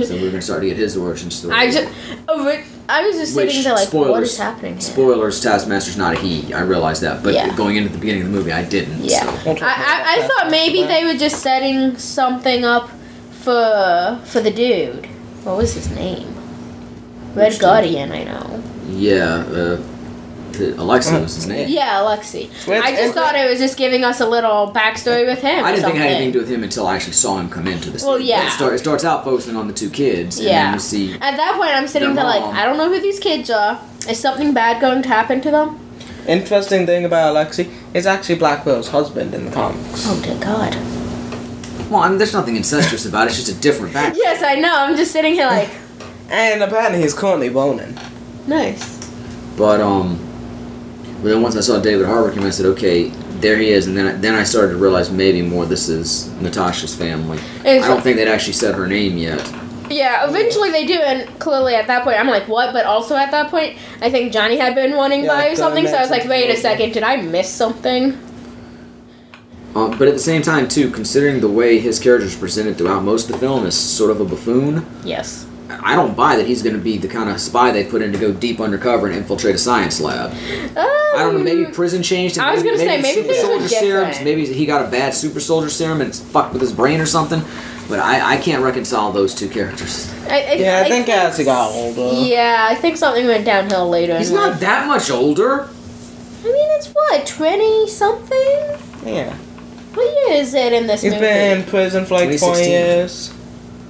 So we were gonna start to get his origin story. I just over I was just Which, sitting there like, spoilers, what is happening here? Spoilers, Taskmaster's not a he. I realized that. But yeah. going into the beginning of the movie, I didn't. Yeah. So. I, I, I thought maybe they were just setting something up for for the dude. What was his name? Red Guardian, I know. Yeah. Uh, Alexi was his name. Yeah, Alexi. I just thought it was just giving us a little backstory with him. I didn't think it had anything to do with him until I actually saw him come into this. Well, yeah. It, start, it starts out focusing on the two kids. Yeah. And then you see at that point, I'm sitting there like, I don't know who these kids are. Is something bad going to happen to them? Interesting thing about Alexi is actually Black Widow's husband in the comics. Oh, dear God. Well, I mean, there's nothing incestuous about it. It's just a different backstory. Yes, I know. I'm just sitting here like... And apparently he's currently boning. Nice. But, um... But then once I saw David Harbour came, I said, "Okay, there he is." And then, I, then I started to realize maybe more. This is Natasha's family. It's I don't like, think they'd actually said her name yet. Yeah, eventually they do, and clearly at that point, I'm like, "What?" But also at that point, I think Johnny had been running yeah, by or something. So I was like, "Wait a second, did I miss something?" Um, but at the same time, too, considering the way his character is presented throughout most of the film is sort of a buffoon. Yes. I don't buy that he's going to be the kind of spy they put in to go deep undercover and infiltrate a science lab. Um, I don't know, maybe prison changed him. I was going to say, maybe things were different. Maybe he got a bad super soldier serum and it's fucked with his brain or something. But I, I can't reconcile those two characters. I, I, yeah, I, I think, think as he got older. Yeah, I think something went downhill later. He's not life. That much older. I mean, it's what, twenty-something? Yeah. What year is it in this he's movie? He's been in prison for like twenty years.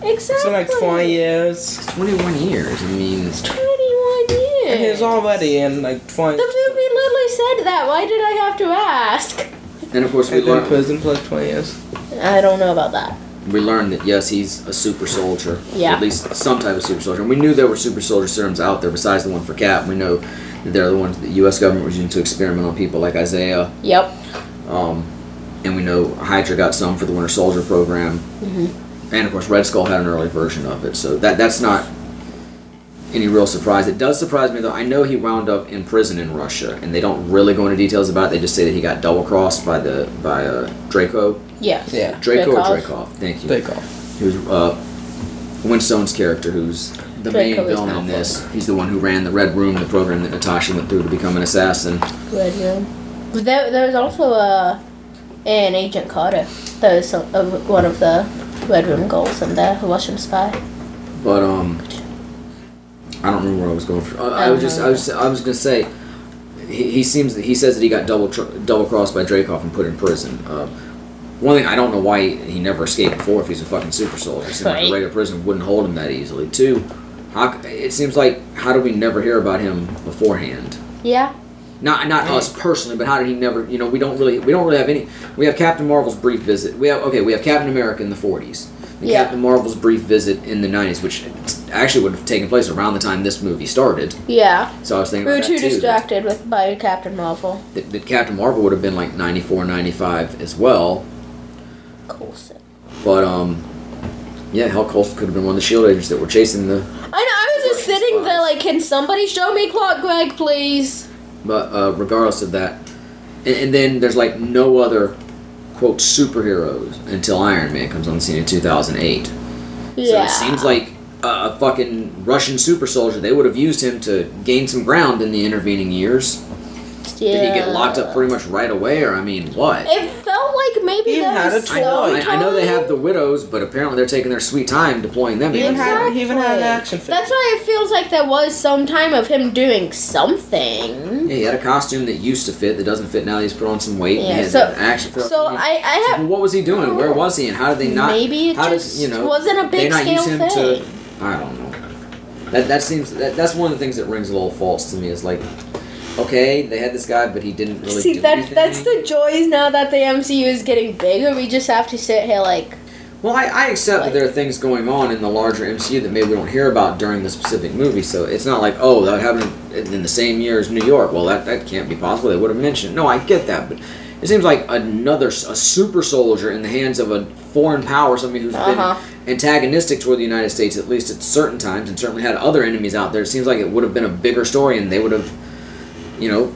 Exactly. So like twenty years. It's twenty-one years. I mean, it's twenty-one years. And he's already in like twenty. The movie literally said that. Why did I have to ask? And of course, we learned prison plus twenty years. I don't know about that. We learned that yes, he's a super soldier. Yeah. At least some type of super soldier. And we knew there were super soldier serums out there besides the one for Cap. We know that they're the ones that the U S government was using to experiment on people like Isaiah. Yep. Um, and we know Hydra got some for the Winter Soldier program. Mm-hmm. And, of course, Red Skull had an early version of it, so that that's not any real surprise. It does surprise me, though. I know he wound up in prison in Russia, and they don't really go into details about it. They just say that he got double-crossed by the by uh, Dreykov. Yes. Yeah. Dreykov or Dreykov. Thank you. Dreykov. He was uh, Winstone's character, who's the Dreykov main villain in this. He's the one who ran the Red Room, the program that Natasha went through to become an assassin. Red Room. But there, there was also uh, an Agent Carter. That was uh, one of the... Red Room goals in there, Russian spy. But um, I don't remember where I was going. For. I, I was just, I was, I was gonna say, he, he seems that he says that he got double tr- double crossed by Dreykov and put in prison. Uh, one thing I don't know why he, he never escaped before if he's a fucking super soldier. It seems right. Like a regular prison wouldn't hold him that easily. Two, how, it seems like how did we never hear about him beforehand? Yeah. Not not right. us personally, but how did he never? You know, we don't really we don't really have any. We have Captain Marvel's brief visit. We have okay, we have Captain America in the forties, and yeah. Captain Marvel's brief visit in the nineties, which actually would have taken place around the time this movie started. Yeah. So I was thinking we about were too distracted too, with by Captain Marvel. That, that Captain Marvel would have been like ninety-four, ninety-five as well. Coulson. But um, yeah, Hal Coulson could have been one of the S H I E L D agents that were chasing the. I know. I was just sitting spots. There like, can somebody show me Clark Gregg, please? But uh, regardless of that, and, and then there's like no other quote superheroes until Iron Man comes on the scene in two thousand eight. Yeah. So it seems like a fucking Russian super soldier. They would have used him to gain some ground in the intervening years. Yeah. Did he get locked up pretty much right away, or I mean, what? It felt like maybe he that was I know, I, I know they have the widows, but apparently they're taking their sweet time deploying them. He even had, he even had an action figure. That's why it feels like there was some time of him doing something. Yeah, he had a costume that used to fit that doesn't fit now. He's put on some weight. Yeah, and he had so, an action figure. So I, I have. So what was he doing? Where was he? And how did they not? Maybe it how just did, you know, wasn't a big scale use him thing. To, I don't know. That that seems that, that's one of the things that rings a little false to me. Is like. Okay, they had this guy, but he didn't really See, do that, anything. See, that's the joys now that the M C U is getting bigger. We just have to sit here like... Well, I, I accept like, that there are things going on in the larger M C U that maybe we don't hear about during the specific movie, so it's not like, oh, that happened in the same year as New York. Well, that, that can't be possible. They would have mentioned it. No, I get that, but it seems like another a super soldier in the hands of a foreign power, somebody who's uh-huh. been antagonistic toward the United States, at least at certain times, and certainly had other enemies out there. It seems like it would have been a bigger story, and they would have... you know,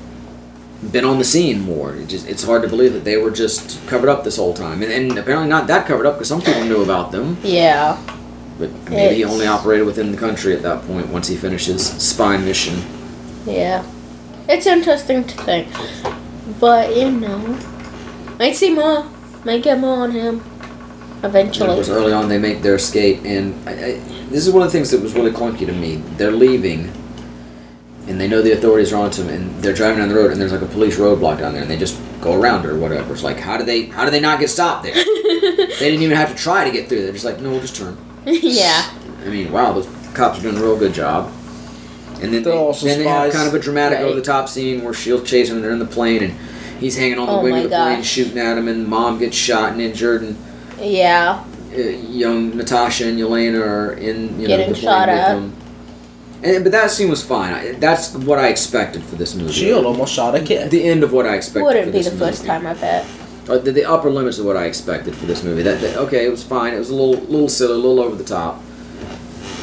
been on the scene more. It just, it's hard to believe that they were just covered up this whole time. And, and apparently not that covered up because some people knew about them. Yeah. But maybe it's... he only operated within the country at that point once he finished his spy mission. Yeah. It's interesting to think. But, you know, might see more. Might get more on him. Eventually. Of course, early on they make their escape. And I, I, this is one of the things that was really clunky to me. They're leaving... and they know the authorities are onto them, and they're driving down the road, and there's like a police roadblock down there, and they just go around or whatever. It's like, how do they, how do they not get stopped there? They didn't even have to try to get through. They're just like, no, we'll just turn. Yeah. I mean, wow, those cops are doing a real good job. And then, they, then they have kind of a dramatic right. over-the-top scene where S H I E L D chasing them, they're in the plane, and he's hanging on the oh wing of the gosh. plane, shooting at him, and Mom gets shot and injured, and yeah, uh, young Natasha and Yelena are in you know getting the plane shot with at. Them. And, but that scene was fine. I, that's what I expected for this movie. S H I E L D almost shot a kid. The end of what I expected Wouldn't for this movie. Wouldn't be the first time, I bet. Uh, the, the upper limits of what I expected for this movie. That, that Okay, it was fine. It was a little little silly, a little over the top.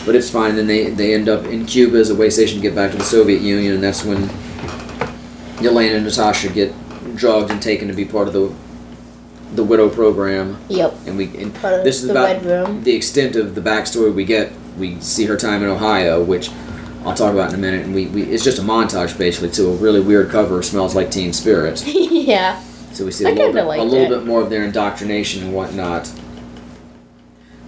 But it's fine. And then they, they end up in Cuba as a way station to get back to the Soviet Union. And that's when Yelena and Natasha get drugged and taken to be part of the the Widow program. Yep. And we and part this of is the about Red Room. The extent of the backstory we get. We see her time in Ohio, which... I'll talk about in a minute, and we, we it's just a montage basically to a really weird cover. Smells Like Teen Spirit. Yeah. So we see a little, bit, a little bit more of their indoctrination and whatnot.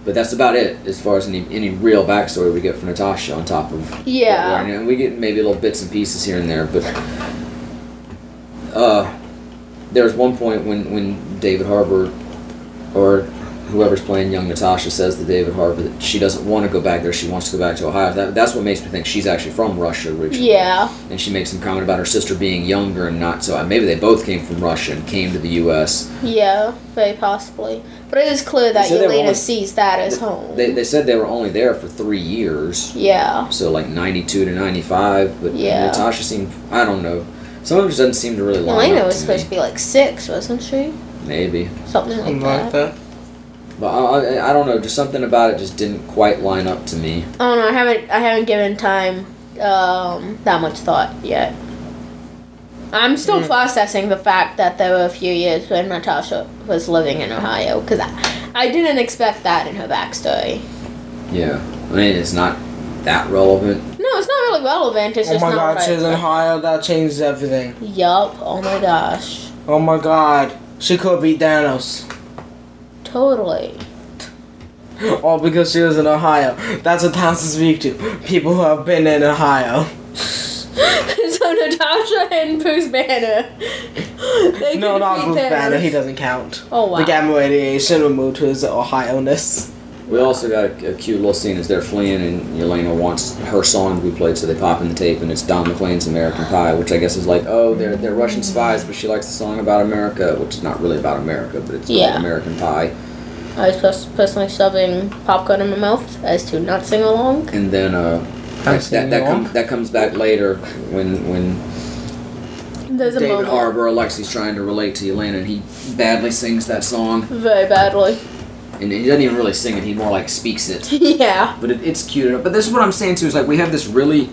But that's about it as far as any any real backstory we get from Natasha on top of yeah. What we're, and we get maybe little bits and pieces here and there, but uh, there was one point when when David Harbour or. Whoever's playing young Natasha says to David Harbour that she doesn't want to go back there. She wants to go back to Ohio. That, that's what makes me think she's actually from Russia originally. Yeah. And she makes some comment about her sister being younger and not so. Maybe they both came from Russia and came to the U S. Yeah, very possibly. But it is clear that Yelena only, sees that as they, home. They, they said they were only there for three years. Yeah. So like ninety-two to ninety-five. But yeah. Natasha seemed, I don't know. Some of it doesn't seem to really line Yelena up was to supposed me. To be like six, wasn't she? Maybe. Something like Something that. Like that. But I, I, I don't know, just something about it just didn't quite line up to me. Oh no, I haven't I haven't given time um, that much thought yet. I'm still mm. processing the fact that there were a few years when Natasha was living in Ohio because I, I didn't expect that in her backstory. Yeah, I mean it's not that relevant. No, it's not really relevant. It's oh just my not god, she's in Ohio. That changes everything. Yup. Oh my gosh. Oh my god, she could beat Thanos. Totally. All because she was in Ohio. That's a town to speak to. People who have been in Ohio. So Natasha and Bruce Banner. They no, not Bruce Banner. He doesn't count. Oh, wow. The gamma radiation removed his Ohio-ness. We also got a, a cute little scene as they're fleeing and Yelena wants her song to be played, so they pop in the tape and it's Don McLean's American Pie, which I guess is like, oh, they're they're Russian spies, but she likes the song about America, which is not really about America, but it's yeah. called American Pie. I was personally shoving popcorn in my mouth as to not sing along. And then uh, that that, that, com- that comes back later when when There's David Harbour, Alexi's trying to relate to Yelena, and he badly sings that song. Very badly. And he doesn't even really sing it, he more like speaks it. Yeah. But it, it's cute enough. But this is what I'm saying too, is like we have this really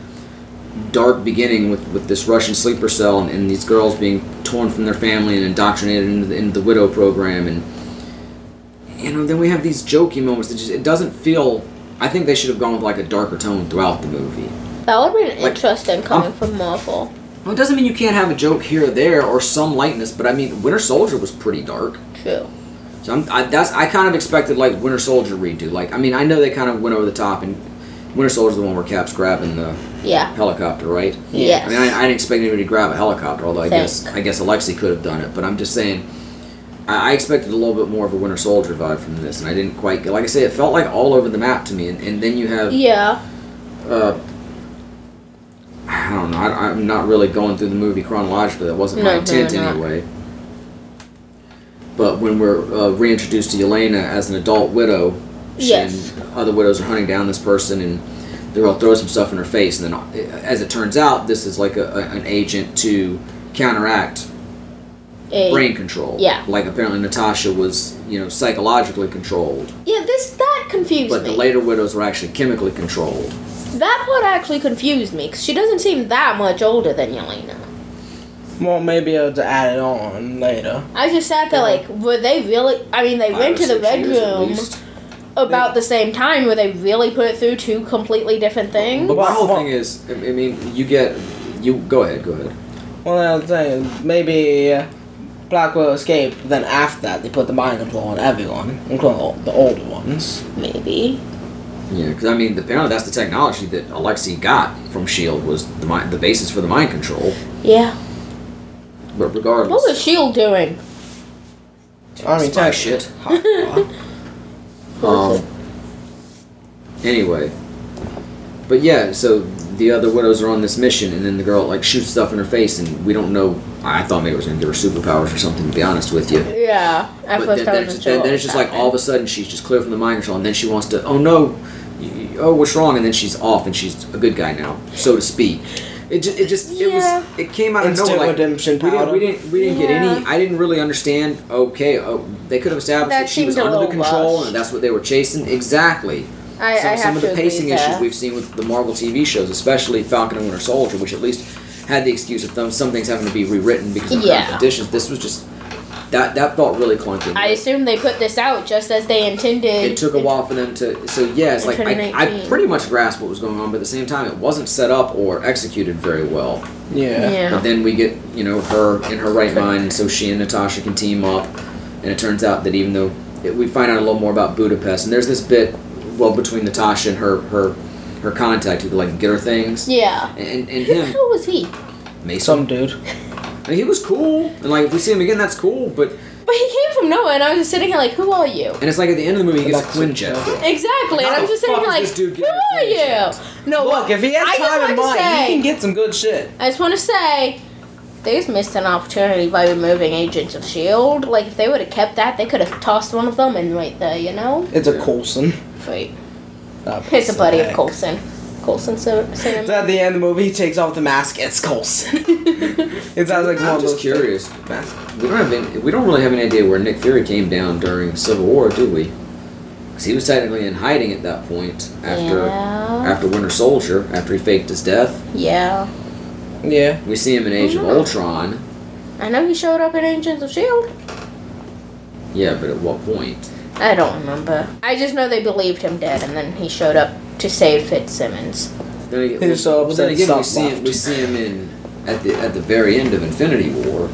dark beginning with, with this Russian sleeper cell and, and these girls being torn from their family and indoctrinated into the, into the widow program, and you know, then we have these jokey moments that just, it doesn't feel, I think they should have gone with like a darker tone throughout the movie. That would have been like, interesting coming I'm, from Marvel. Well, it doesn't mean you can't have a joke here or there or some lightness, but I mean, Winter Soldier was pretty dark. True. So I'm, I, that's, I kind of expected like Winter Soldier redo. Like, I mean, I know they kind of went over the top, and Winter Soldier's the one where Cap's grabbing the yeah. helicopter, right? Yeah. I mean, I, I didn't expect anybody to grab a helicopter, although I Think. guess I guess Alexi could have done it. But I'm just saying, I, I expected a little bit more of a Winter Soldier vibe from this, and I didn't quite get. Like I say, it felt like all over the map to me, and, and then you have yeah. Uh, I don't know. I, I'm not really going through the movie chronologically. That wasn't no, my intent no, no, anyway. Not. But when we're uh, reintroduced to Yelena as an adult widow, she yes. and other widows are hunting down this person, and they're all throwing some stuff in her face. And then, as it turns out, this is like a, a, an agent to counteract a, brain control. Yeah. Like, apparently Natasha was, you know, psychologically controlled. Yeah, this that confused but me. But the later widows were actually chemically controlled. That part actually confused me, because she doesn't seem that much older than Yelena. Well, maybe I'll add it on later. I just sat there yeah. like, were they really... I mean, they Five went to the Red Room about yeah. the same time. Were they really put through two completely different things? But my whole well, thing is, I mean, you get... you Go ahead, go ahead. Well, I'm saying, maybe Black Widow escaped, then after that they put the mind control on everyone, including the older ones. Maybe. Yeah, because, I mean, apparently that's the technology that Alexi got from S H I E L D was the, mind, the basis for the mind control. Yeah. But regardless, what was S H I E L D doing? Army type shit. um. Anyway, but yeah, so the other widows are on this mission, and then the girl like shoots stuff in her face, and we don't know. I thought maybe it was gonna give her superpowers or something. To be honest with you. Yeah, I but first then, then, just, then, then it's just like all of a sudden she's just clear from the mind control, and then she wants to. Oh no! Oh, what's wrong? And then she's off, and she's a good guy now, so to speak. It just, it just, yeah. it was, it came out of nowhere. Like, redemption we didn't, we didn't, we didn't yeah. get any. I didn't really understand. Okay, oh, they could have established that, that she was under the control, rushed. And that's what they were chasing. Exactly. I, some I some have of the pacing issues that. We've seen with the Marvel T V shows, especially Falcon and Winter Soldier, which at least had the excuse of them, some things having to be rewritten because of yeah. competitions. This was just that that felt really clunky. I assume they put this out just as they intended. It took a while for them to. So yeah, it's like I, I pretty much grasped what was going on, but at the same time, it wasn't set up or executed very well. Yeah. yeah. But then we get you know her in her right mind, so she and Natasha can team up, and it turns out that even though it, we find out a little more about Budapest, and there's this bit well between Natasha and her her her contact who could like get her things. Yeah. And and him. Who was he? Mason. Some dude. And he was cool, and like if we see him again, that's cool. But but he came from nowhere, and I was just sitting here like, "Who are you?" And it's like at the end of the movie, he gets a Quinjet. Exactly, and I was just sitting here like, "Who are you?" No, look, if he has time in mind, he can get some good shit. I just want to say, they just missed an opportunity by removing Agents of S H I E L D. Like if they would have kept that, they could have tossed one of them in right there, you know. It's a Coulson. Wait, it's a buddy of Coulson. Coulson so, so at the end of the movie he takes off the mask, it's Coulson. It sounds like I'm just curious. Mask. We don't have any, we don't really have any idea where Nick Fury came down during Civil War, do we? Because he was technically in hiding at that point after yeah. after Winter Soldier, after he faked his death. Yeah. Yeah. We see him in Age of Ultron. I know he showed up in Agents of S H I E L D. Yeah, but at what point? I don't remember. I just know they believed him dead, and then he showed up to save Fitzsimmons. Then again, we, so then again we, see him, we see him in at the at the very end of Infinity War,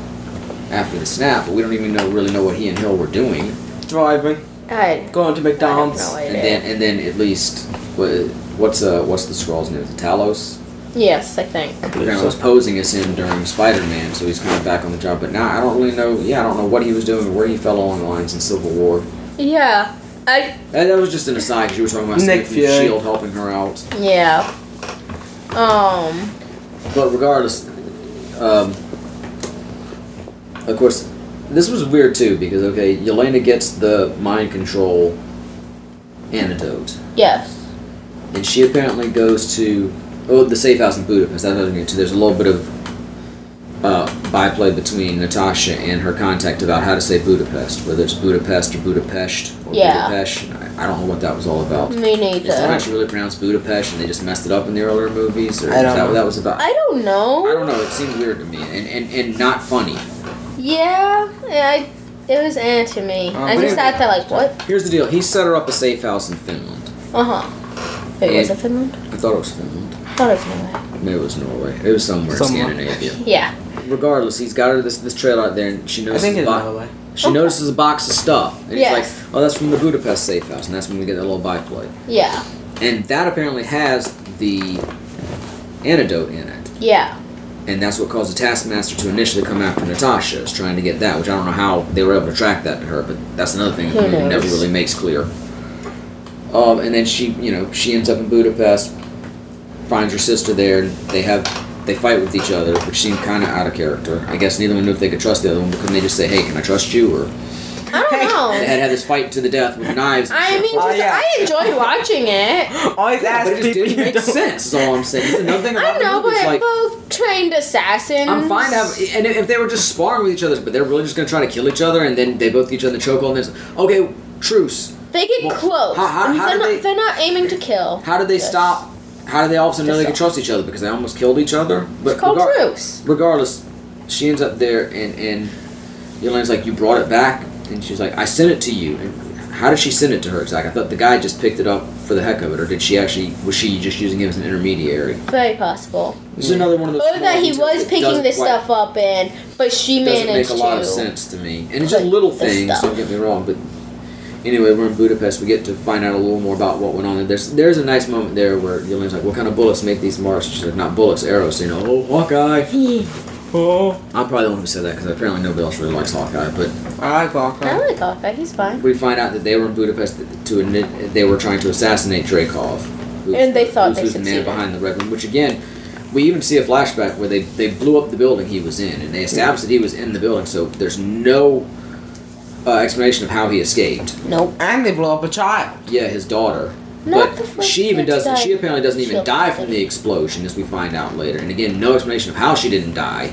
after the snap. But we don't even know really know what he and Hill were doing. Driving, I, going to McDonald's, I have no idea. and then and then at least what, what's uh what's the Skrulls name? The Talos. Yes, I think. Apparently was posing as him during Spider-Man, so he's kind of back on the job. But now I don't really know. Yeah, I don't know what he was doing, or where he fell along the lines in Civil War. Yeah. I, that, that was just an aside because you were talking about Nick Fury. S H I E L D helping her out. Yeah. Um. But regardless, um, of course, this was weird too because, okay, Yelena gets the mind control antidote. Yes. And she apparently goes to, oh, the safe house in Budapest. That doesn't get to, there's a little bit of uh, byplay between Natasha and her contact about how to say Budapest, whether it's Budapest or Budapest or yeah. Budapest. I, I don't know what that was all about. Me neither. Is that actually really pronounced Budapest and they just messed it up in the earlier movies? Or I don't is that know. What that was about? I don't know. I don't know. It seemed weird to me and, and, and not funny. Yeah, I, it was eh to me. Um, I just thought that, like, what? Here's the deal. He set her up a safe house in Finland. Uh-huh. Wait, was it Finland? I thought it was Finland. I thought it was Norway. Maybe it was Norway. It was somewhere in Scandinavia. Yeah. Regardless, he's got her this this trailer out there, and she notices a box. She okay. notices a box of stuff, and yes. he's like, "Oh, that's from the Budapest safe house," and that's when we get that little byplay. Yeah. And that apparently has the antidote in it. Yeah. And that's what caused the Taskmaster to initially come after Natasha, is trying to get that, which I don't know how they were able to track that to her, but that's another thing that the movie never really makes clear. Um, and then she, you know, she ends up in Budapest, finds her sister there, and they have, they fight with each other, which seemed kind of out of character. I guess neither one knew if they could trust the other one, but couldn't they just say, hey, can I trust you, or... I don't know. And had this fight to the death with knives. And I stuff. mean, just, oh, yeah. I enjoyed watching it. Always yeah, ask but people. It just didn't make sense. Is all I'm saying. It's another thing about I know, but like, both trained assassins. I'm fine. To have, and if they were just sparring with each other, but they're really just gonna try to kill each other, and then they both get each other in the chokehold, and then okay, truce. They get well, close. How, how, how they're, not, they, they're not aiming to kill. How did they yes. stop? How did they all of a sudden know they could trust each other because they almost killed each other? But it's called regar- truce. Regardless, she ends up there, and and Yelena's like, "You brought it back." And she's like, I sent it to you. And how did she send it to her exactly? I thought the guy just picked it up for the heck of it, or did she actually, was she just using him as an intermediary? Very possible. This is another one of those Or that he was picking this stuff up in, but she managed to. Doesn't make a lot of sense to me. And it's just little things, don't get me wrong, but anyway, we're in Budapest. We get to find out a little more about what went on there. There's, there's a nice moment there where Yelena's like, what kind of bullets make these marks? She's like, not bullets, arrows. So, you know, oh, Hawkeye. Oh. I'm probably the one who said that because apparently nobody else really likes Hawkeye, but I like Hawkeye. I like Hawkeye. He's fine. We find out that they were in Budapest to admit they were trying to assassinate Dreykov, and they thought who's, they who's succeeded. The man behind the Red Room, which again, we even see a flashback where they they blew up the building he was in, and they established that he was in the building. So there's no uh, explanation of how he escaped. Nope. And they blew up a child. Yeah, his daughter. Not but she even doesn't. She apparently doesn't even die from the explosion, as we find out later. And again, no explanation of how she didn't die.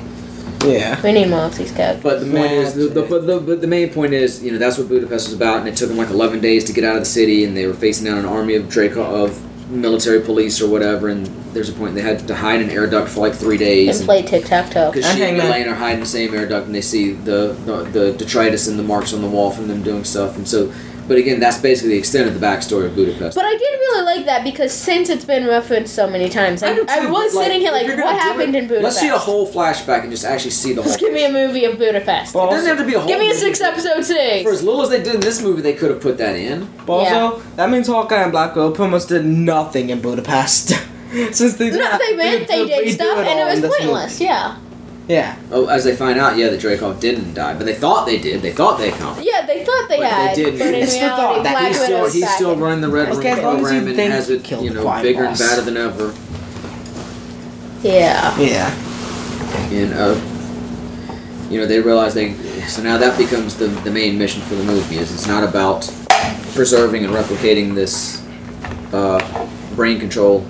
Yeah. We need more of these characters. But the point yeah, is, the, the, the, the, the main point is, you know, that's what Budapest was about. And it took them like eleven days to get out of the city, and they were facing down an army of Draco of military police or whatever. And there's a point they had to hide an air duct for like three days. And play tic tac toe. Because she and Elaine are hiding the same air duct, and they see the, the the detritus and the marks on the wall from them doing stuff, and so. But again, that's basically the extent of the backstory of Budapest. But I did really like that because since it's been referenced so many times, I, I, too, I was like, sitting here like, what happened it, in Budapest? Let's see the whole flashback and just actually see the whole. Just give me a movie of Budapest. Well, it doesn't have to be a whole. Give me a six-episode series. For as little as they did in this movie, they could have put that in. But yeah. Also, that means Hawkeye and Black Widow pretty much did nothing in Budapest. Since they did no, they meant they, they, they did stuff, it and it was pointless. Movie. Yeah. Yeah. Oh, as they find out, yeah, that Dreykov didn't die, but they thought they did. They thought they accomplished. Yeah, they thought they but had. They didn't. But it's reality, the thought that he's still, he's still running the Red Room okay, program and has it, you know, bigger boss. And badder than ever. Yeah. Yeah. And uh, you know, they realize they. So now that becomes the the main mission for the movie. Is it's not about preserving and replicating this uh, brain control.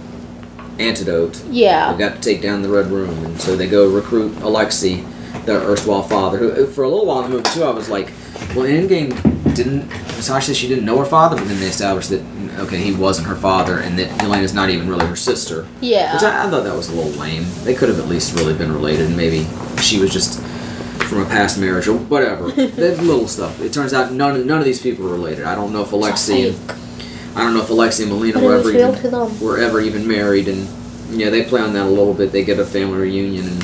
Antidote. Yeah. They've got to take down the Red Room, and so they go recruit Alexi, their erstwhile father, who for a little while in the movie too I was like, well, Endgame didn't Natasha said she didn't know her father, but then they established that okay, he wasn't her father and that Yelena's not even really her sister. Yeah. Which I, I thought that was a little lame. They could have at least really been related, and maybe she was just from a past marriage or whatever. That little stuff. It turns out none none of these people are related. I don't know if Alexi and I don't know if Alexi and Melina were ever, even, were ever even married, and yeah, they play on that a little bit. They get a family reunion, and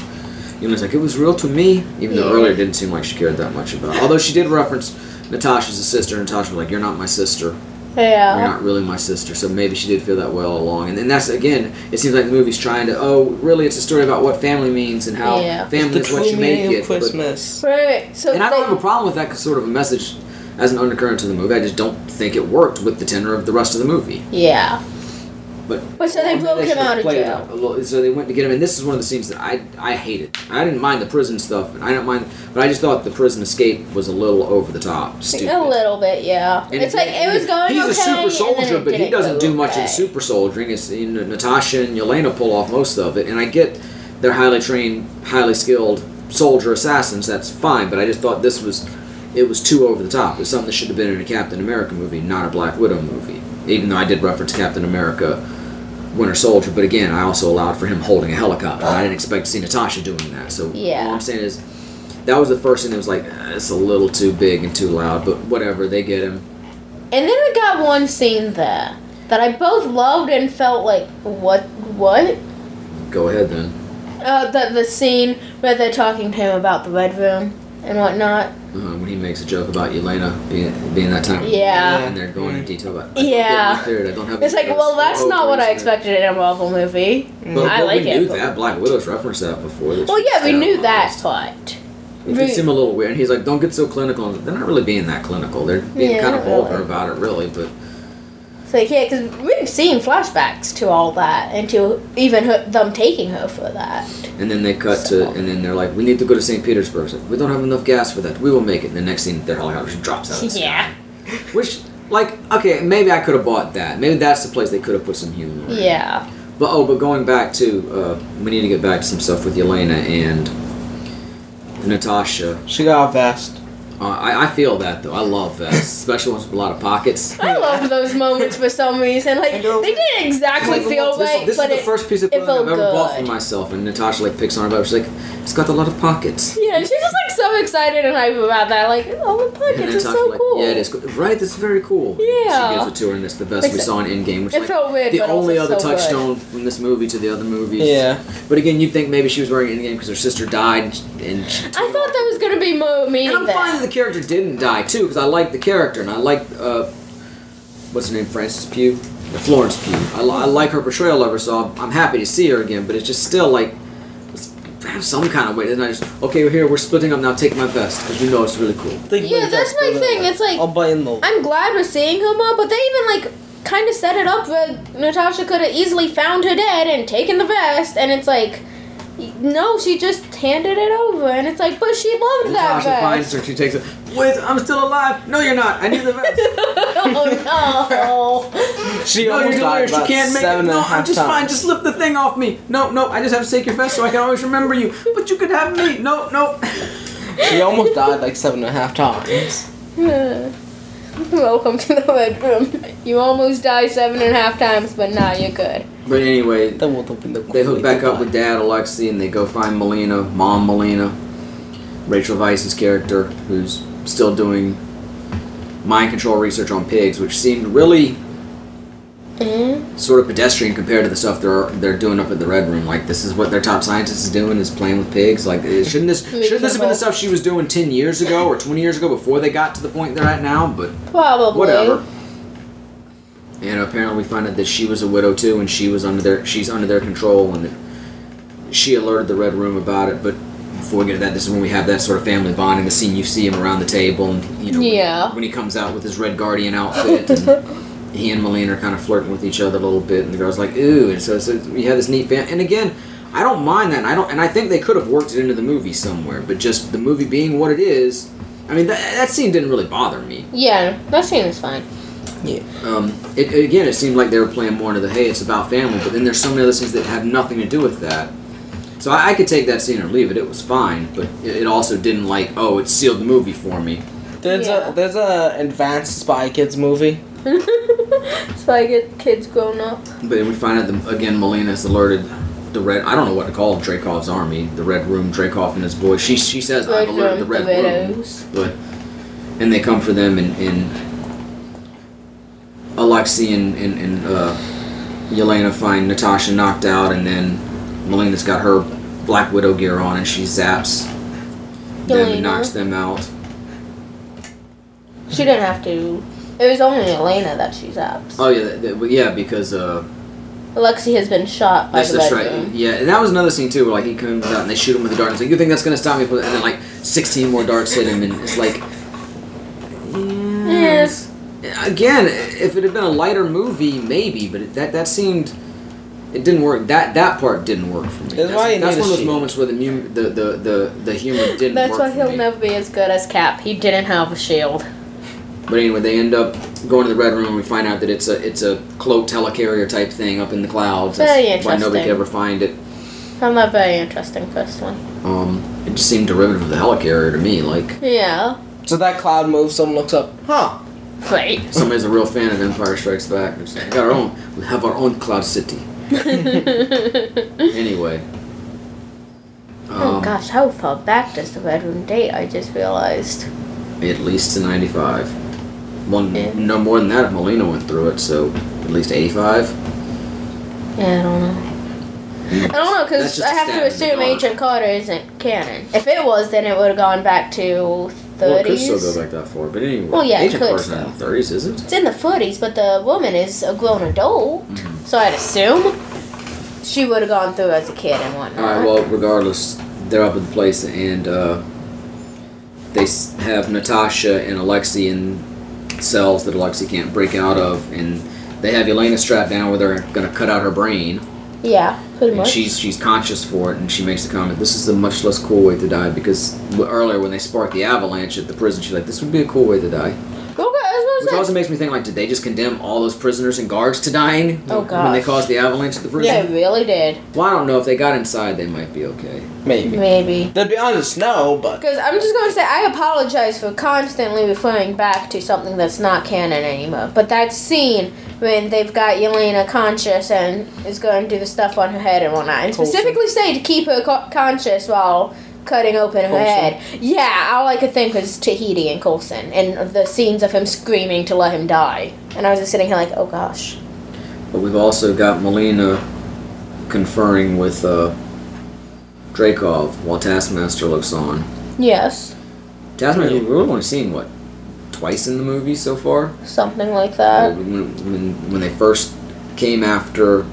Yelena's like, it was real to me, even yeah. though earlier it didn't seem like she cared that much about it. Although she did reference Natasha's a sister, and Natasha was like, you're not my sister. Yeah. You're not really my sister, so maybe she did feel that way all along. And then that's, again, it seems like the movie's trying to, oh, really, it's a story about what family means and how yeah. family is what you make it. Christmas. But, right. So and I don't they, have a problem with that because sort of a message as an undercurrent to the movie, I just don't think it worked with the tenor of the rest of the movie. Yeah. But, but so they broke I mean, they him out of jail. Out little, so they went to get him, and this is one of the scenes that I I hated. I didn't mind the prison stuff, and I didn't mind, but I just thought the prison escape was a little over the top, stupid. A little bit, yeah. And it's it, like it was going. He's okay, a super soldier, but he doesn't do much okay. in super soldiering. It's you know, Natasha and Yelena pull off most of it, and I get they're highly trained, highly skilled soldier assassins, that's fine, but I just thought this was, it was too over the top. It was something that should have been in a Captain America movie, not a Black Widow movie. Even though I did reference Captain America Winter Soldier, but again, I also allowed for him holding a helicopter. I didn't expect to see Natasha doing that. So yeah. All I'm saying is, that was the first thing that was like, eh, it's a little too big and too loud, but whatever, they get him. And then we got one scene there that I both loved and felt like, what, what? Go ahead then. Uh, the, the scene where they're talking to him about the Red Room and whatnot. Uh, when he makes a joke about Yelena being, being that time. Yeah. And they're going into detail about it. Yeah. I don't have it's like, well, that's not what I expected in a Marvel movie. But, but I like we it. We knew that. Black Widow's referenced that before. Well, yeah, we knew that part. It did seem a little weird. And he's like, don't get so clinical. They're not really being that clinical. They're being yeah, kind of vulgar really. about it, really. But it's like, yeah, because we've seen flashbacks to all that and to even her, them taking her for that. And then they cut so. to, and then they're like, we need to go to Saint Petersburg. Like, we don't have enough gas for that. We will make it. And the next scene, their helicopter drops out of the yeah. sky. Which, like, okay, maybe I could have bought that. Maybe that's the place they could have put some humor in. Yeah. But, oh, but going back to, uh, we need to get back to some stuff with Yelena and Natasha. She got a vest. Uh, I, I feel that, though. I love vests. Especially ones with a lot of pockets. I love those moments for some reason. Like, know, they didn't exactly like, feel this, right, this but This is the first piece of clothing I've ever good. bought for myself. And Natasha, like, picks on her butt. She's like, it's got a lot of pockets. Yeah, and she's just, like, so excited and hype about that. Like, oh, the pockets are so like, cool. Yeah, it is cool. Right? That's very cool. Yeah. She gives it to her, and it's the best like, we saw in Endgame. Which, it like, felt weird, the only other so touchstone good. from this movie to the other movies. Yeah. But again, you'd think maybe she was wearing Endgame because her sister died. and. She I thought that was going to be more mean. And I'm fine the character didn't die too, because I like the character and I like uh, what's her name, Frances Pugh, Florence Pugh. I, li- I like her portrayal of her, so I'm happy to see her again. But it's just still like have some kind of way. Isn't I just okay? We're here. We're splitting up now. Take my vest because you know it's really cool. Like, yeah, that's my thing. It's like I'll buy in the- I'm glad we're seeing her more, but they even like kind of set it up where Natasha could have easily found her dead and taken the vest, and it's like. No, she just handed it over, and it's like, but she loved that vest. Natasha finds her, she takes it. Wait, I'm still alive. No, you're not. I need the vest. Oh, no. she no, almost died about she can't make seven it. and no, a half times. No, I'm just fine. Just slip the thing off me. No, no, I just have to take your vest so I can always remember you. But you could have me. No, no. She almost died like seven and a half times. Welcome to the Red Room. You almost died seven and a half times, but now you're good. But anyway, they hook back up with Dad, Alexi, and they go find Melina, Mom Melina, Rachel Weisz's character, who's still doing mind control research on pigs, which seemed really mm-hmm. sort of pedestrian compared to the stuff they're they're doing up at the Red Room. Like, this is what their top scientist is doing, is playing with pigs. Like, shouldn't this shouldn't this have been the stuff she was doing ten years ago or twenty years ago before they got to the point they're at now? But probably. Whatever. And apparently we find out that she was a widow too, and she was under their she's under their control, and that she alerted the Red Room about it. But before we get to that, this is when we have that sort of family bonding. The scene you see him around the table, and you know yeah. when, when he comes out with his Red Guardian outfit, and he and Melina are kind of flirting with each other a little bit, and the girl's like, "Ooh!" And so, so we have this neat family. And again, I don't mind that, and I don't, and I think they could have worked it into the movie somewhere, but just the movie being what it is, I mean that that scene didn't really bother me. Yeah, that scene is fine. Yeah. Um, it, again, it seemed like they were playing more into the, hey, it's about family, but then there's so many other scenes that have nothing to do with that. So I, I could take that scene or leave it. It was fine, but it, it also didn't like, oh, it sealed the movie for me. There's yeah. a there's a advanced Spy Kids movie. Spy Kids grown up. But we find out, the, again, Melina's alerted the Red... I don't know what to call Dreykov's army. The Red Room, Dreykov and his boys. She she says, Red I've alerted the Red Room. But, and they come for them and... and Alexi and, and, and uh, Yelena find Natasha knocked out, and then Melina's got her Black Widow gear on, and she zaps Yelena. them and knocks them out. She didn't have to. It was only Yelena that she zaps. Oh, yeah, that, that, yeah, because... Uh, Alexi has been shot by that's, the that's right. Room. Yeah, and that was another scene, too, where like, he comes out and they shoot him with a dart, and it's like, you think that's going to stop me? And then, like, sixteen more darts hit him, and it's like... Yes... Again, if it had been a lighter movie, maybe, but it, that that seemed... It didn't work. That that part didn't work for me. That's, that's one of those moments where the, mu- the, the, the, the humor didn't work for me. That's why he'll never be as good as Cap. He didn't have a shield. But anyway, they end up going to the Red Room, and we find out that it's a it's a cloaked helicarrier type thing up in the clouds. That's very interesting. Why nobody could ever find it. Found that very interesting, first one. Um, seemed derivative of the helicarrier to me, like... Yeah. So that cloud moves, someone looks up, huh? Right. Somebody's a real fan of Empire Strikes Back. Like, we got our own. We have our own Cloud City. Anyway. Oh um, gosh, how far back does the Red Room date? I just realized. At least to ninety-five. One, yeah. No more than that if Melina went through it, so at least eighty-five. Yeah, I don't know. I don't know, because I have to assume Agent Carter isn't canon. If it was, then it would have gone back to thirties. Well, it could still go back that far, but anyway, well, yeah, Agent Carter's not in the thirties, is it? It's in the forties, but the woman is a grown adult, mm-hmm. so I'd assume she would have gone through as a kid and whatnot. Alright, well, regardless, they're up in the place, and uh, they have Natasha and Alexi in cells that Alexi can't break out of, and they have Yelena strapped down where they're going to cut out her brain. Yeah, pretty much. And she's, she's conscious for it, and she makes the comment, this is a much less cool way to die, because earlier when they sparked the avalanche at the prison, she's like, this would be a cool way to die. Okay, which also makes me think, like, did they just condemn all those prisoners and guards to dying oh, when, when they caused the avalanche at the prison? Yeah, they really did. Well, I don't know. If they got inside, they might be okay. Maybe. Maybe. They'd be on the snow, but... Because I'm just going to say, I apologize for constantly referring back to something that's not canon anymore, but that scene... when they've got Yelena conscious and is going to do the stuff on her head and whatnot. And specifically say to keep her co- conscious while cutting open her Coulson. head. Yeah, all I could think was Tahiti and Coulson and the scenes of him screaming to let him die. And I was just sitting here like, oh gosh. But we've also got Melina conferring with uh, Dreykov while Taskmaster looks on. Yes. Taskmaster, we've only seen what? Twice in the movie so far? Something like that. When, when, when they first came after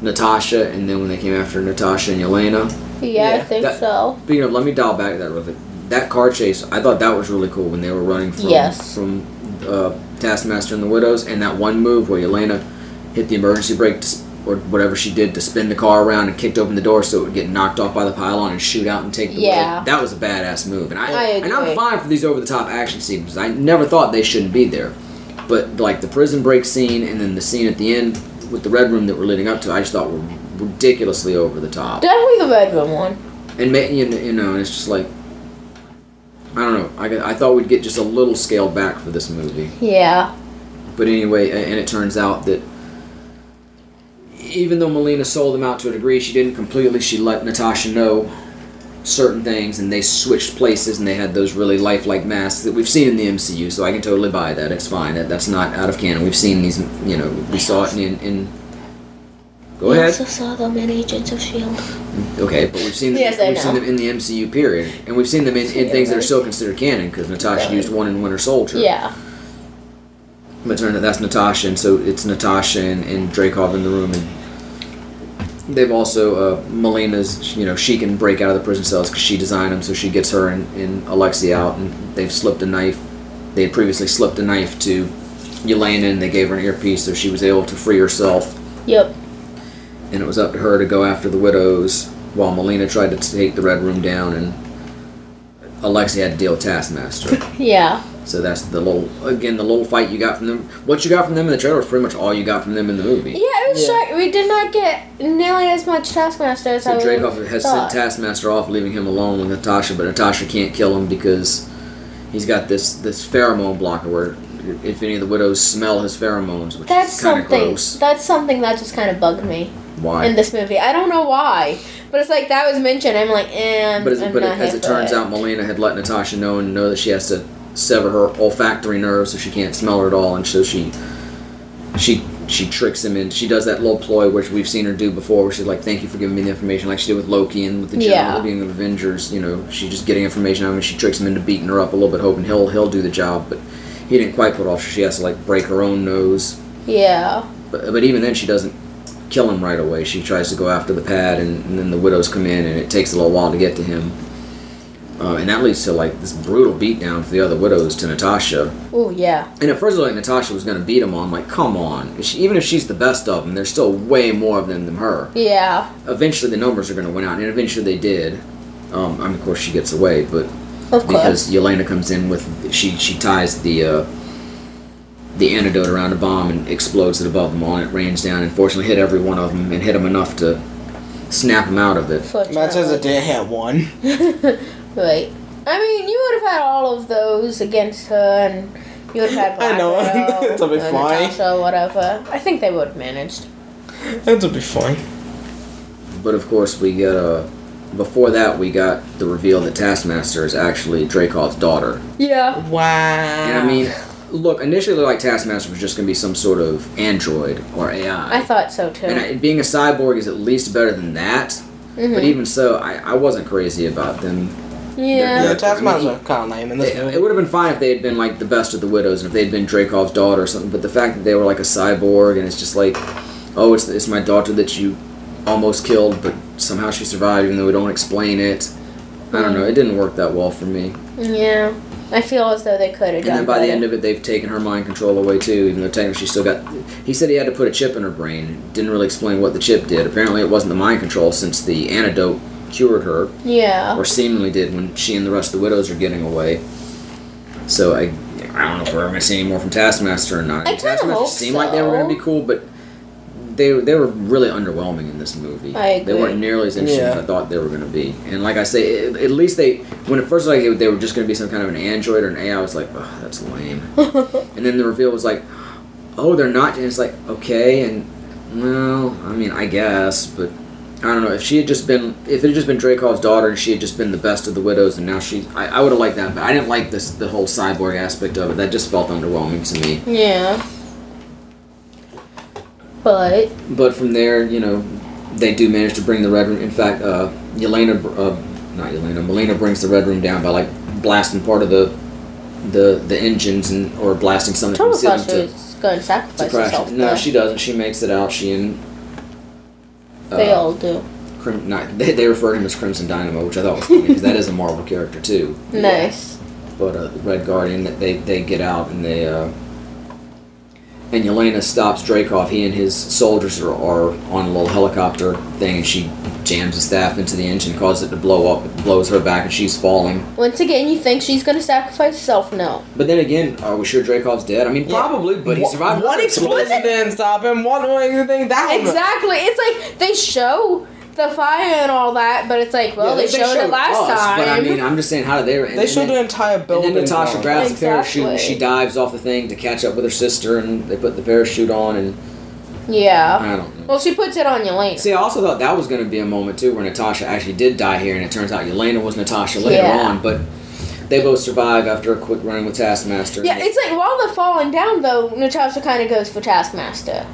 Natasha, and then when they came after Natasha and Yelena. Yeah, yeah. I think that, so. But, you know, let me dial back to that real quick. That car chase, I thought that was really cool when they were running from, yes. from uh, Taskmaster and the Widows, and that one move where Yelena hit the emergency brake to sp- or whatever she did to spin the car around and kicked open the door so it would get knocked off by the pylon and shoot out and take the yeah. Way. That was a badass move. And, I, I agree. And I'm fine for these over-the-top action scenes because I never thought they shouldn't be there. But, like, the prison break scene and then the scene at the end with the Red Room that we're leading up to, I just thought were ridiculously over-the-top. Definitely the Red Room one. And, you know, it's just like... I don't know. I, I thought we'd get just a little scaled back for this movie. Yeah. But anyway, and it turns out that even though Melina sold them out to a degree, she didn't completely. She let Natasha know certain things, and they switched places, and they had those really lifelike masks that we've seen in the M C U, so I can totally buy that. It's fine. That, that's not out of canon. We've seen these, you know, we saw it in... in go we ahead. We also saw them in Agents of S H I E L D. Okay, but we've seen them, yes, we've seen them in the M C U, period. And we've seen them in, in things that are still considered canon, because Natasha right. used one in Winter Soldier. Yeah. But turns out that's Natasha, and so it's Natasha and, and Dreykov in the room, and they've also, uh, Melina's, you know, she can break out of the prison cells because she designed them, so she gets her and, and Alexi out, and they've slipped a knife. They had previously slipped a knife to Yelena, and they gave her an earpiece, so she was able to free herself. Yep. And it was up to her to go after the Widows, while Melina tried to take the Red Room down, and Alexi had to deal with Taskmaster. Yeah. So that's the little, again, the little fight you got from them. What you got from them in the trailer was pretty much all you got from them in the movie. Yeah, it was yeah. Shocking. We did not get nearly as much Taskmaster as so I Dreykov would has thought. Sent Taskmaster off, leaving him alone with Natasha, but Natasha can't kill him because he's got this, this pheromone blocker where if any of the widows smell his pheromones, which that's is kind of gross. That's something that just kind of bugged me. Why? In this movie. I don't know why. But it's like, that was mentioned. I'm like, eh, I'm, but as, I'm but not But as it turns it. out, Melina had let Natasha know and know that she has to sever her olfactory nerve so she can't smell her at all, and so she she she tricks him in. She does that little ploy which we've seen her do before where she's like, thank you for giving me the information, like she did with Loki and with the general yeah. being of Avengers, you know, she's just getting information out of him. She tricks him into beating her up a little bit, hoping he'll he'll do the job, but he didn't quite pull it off, so she has to like break her own nose. Yeah. But, but even then she doesn't kill him right away. She tries to go after the pad, and, and then the widows come in, and it takes a little while to get to him. Uh, and that leads to, like, this brutal beatdown for the other widows to Natasha. Oh, yeah. And at first, like, Natasha was going to beat them all. I'm like, come on. She, even if she's the best of them, there's still way more of them than her. Yeah. Eventually, the numbers are going to win out, and eventually they did. Um, I mean, of course, she gets away, but... Of course. Because Yelena comes in with... She she ties the uh, the antidote around a bomb and explodes it above them all, and it rains down and fortunately hit every one of them and hit them enough to snap him out of it. Mine says it didn't have one. Right. I mean, you would have had all of those against her, and you would have had Black I know. Widow, That'll be fine. Natasha, whatever. I think they would have managed. That'll be fine. But of course, we get a. Before that, we got the reveal that Taskmaster is actually Dreykov's daughter. Yeah. Wow. And I mean, look, initially, like Taskmaster was just going to be some sort of android or A I. I thought so, too. And I, being a cyborg is at least better than that. Mm-hmm. But even so, I, I wasn't crazy about them. Yeah. Yeah, Taskmaster's I mean, kind of lame in this movie. It would have been fine if they had been, like, the best of the widows and if they had been Dreykov's daughter or something. But the fact that they were, like, a cyborg and it's just like, oh, it's, it's my daughter that you almost killed, but somehow she survived, even though we don't explain it. I don't know. It didn't work that well for me. Yeah. I feel as though they could have done that. And then by better. the end of it, they've taken her mind control away, too, even though technically she still got... He said he had to put a chip in her brain. Didn't really explain what the chip did. Apparently it wasn't the mind control, since the antidote cured her. Yeah. Or seemingly did when she and the rest of the widows are getting away. So I, I don't know if we're ever going to see any more from Taskmaster or not. I kind of hope so. Seemed like they were going to be cool, but... They they were really underwhelming in this movie. I agree. They weren't nearly as interesting yeah. as I thought they were going to be. And like I say, it, at least they... When it first like they were just going to be some kind of an android or an A I, I was like, oh, that's lame. And then the reveal was like, oh, they're not... And it's like, okay, and... Well, I mean, I guess, but... I don't know, if she had just been... If it had just been Dreykov's daughter and she had just been the best of the widows and now she... I, I would have liked that, but I didn't like this the whole cyborg aspect of it. That just felt underwhelming to me. Yeah. But but from there, you know, they do manage to bring the Red Room. In fact, uh, Yelena, uh, not Yelena, Melina brings the Red Room down by like blasting part of the the, the engines and or blasting something. Total from the ceiling to go and sacrifice herself. No, but she doesn't. She makes it out. She and uh, they all do. Crim- not they, they refer to him as Crimson Dynamo, which I thought was funny because that is a Marvel character too. Nice. Yeah. But uh, the Red Guardian, they they get out and they. Uh, And Yelena stops Dreykov. He and his soldiers are, are on a little helicopter thing, and she jams the staff into the engine, causes it to blow up. It blows her back, and she's falling. Once again, you think she's going to sacrifice herself? No. But then again, are we sure Dreykov's dead? I mean, yeah. probably, but he survived. One explosion didn't stop him. One thing down. Exactly. It's like they show the fire and all that, but it's like, well, yeah, they, they showed, showed it last us, time. But I mean, I'm just saying, how did they... And, they showed the entire building. And then Natasha down. grabs exactly. the parachute, she dives off the thing to catch up with her sister, and they put the parachute on, and... Yeah. I don't know. Well, she puts it on Yelena. See, I also thought that was going to be a moment, too, where Natasha actually did die here, and it turns out Yelena was Natasha later yeah. on, but... They both survive after a quick run with Taskmaster. Yeah, it's like, while they're falling down, though, Natasha kind of goes for Taskmaster.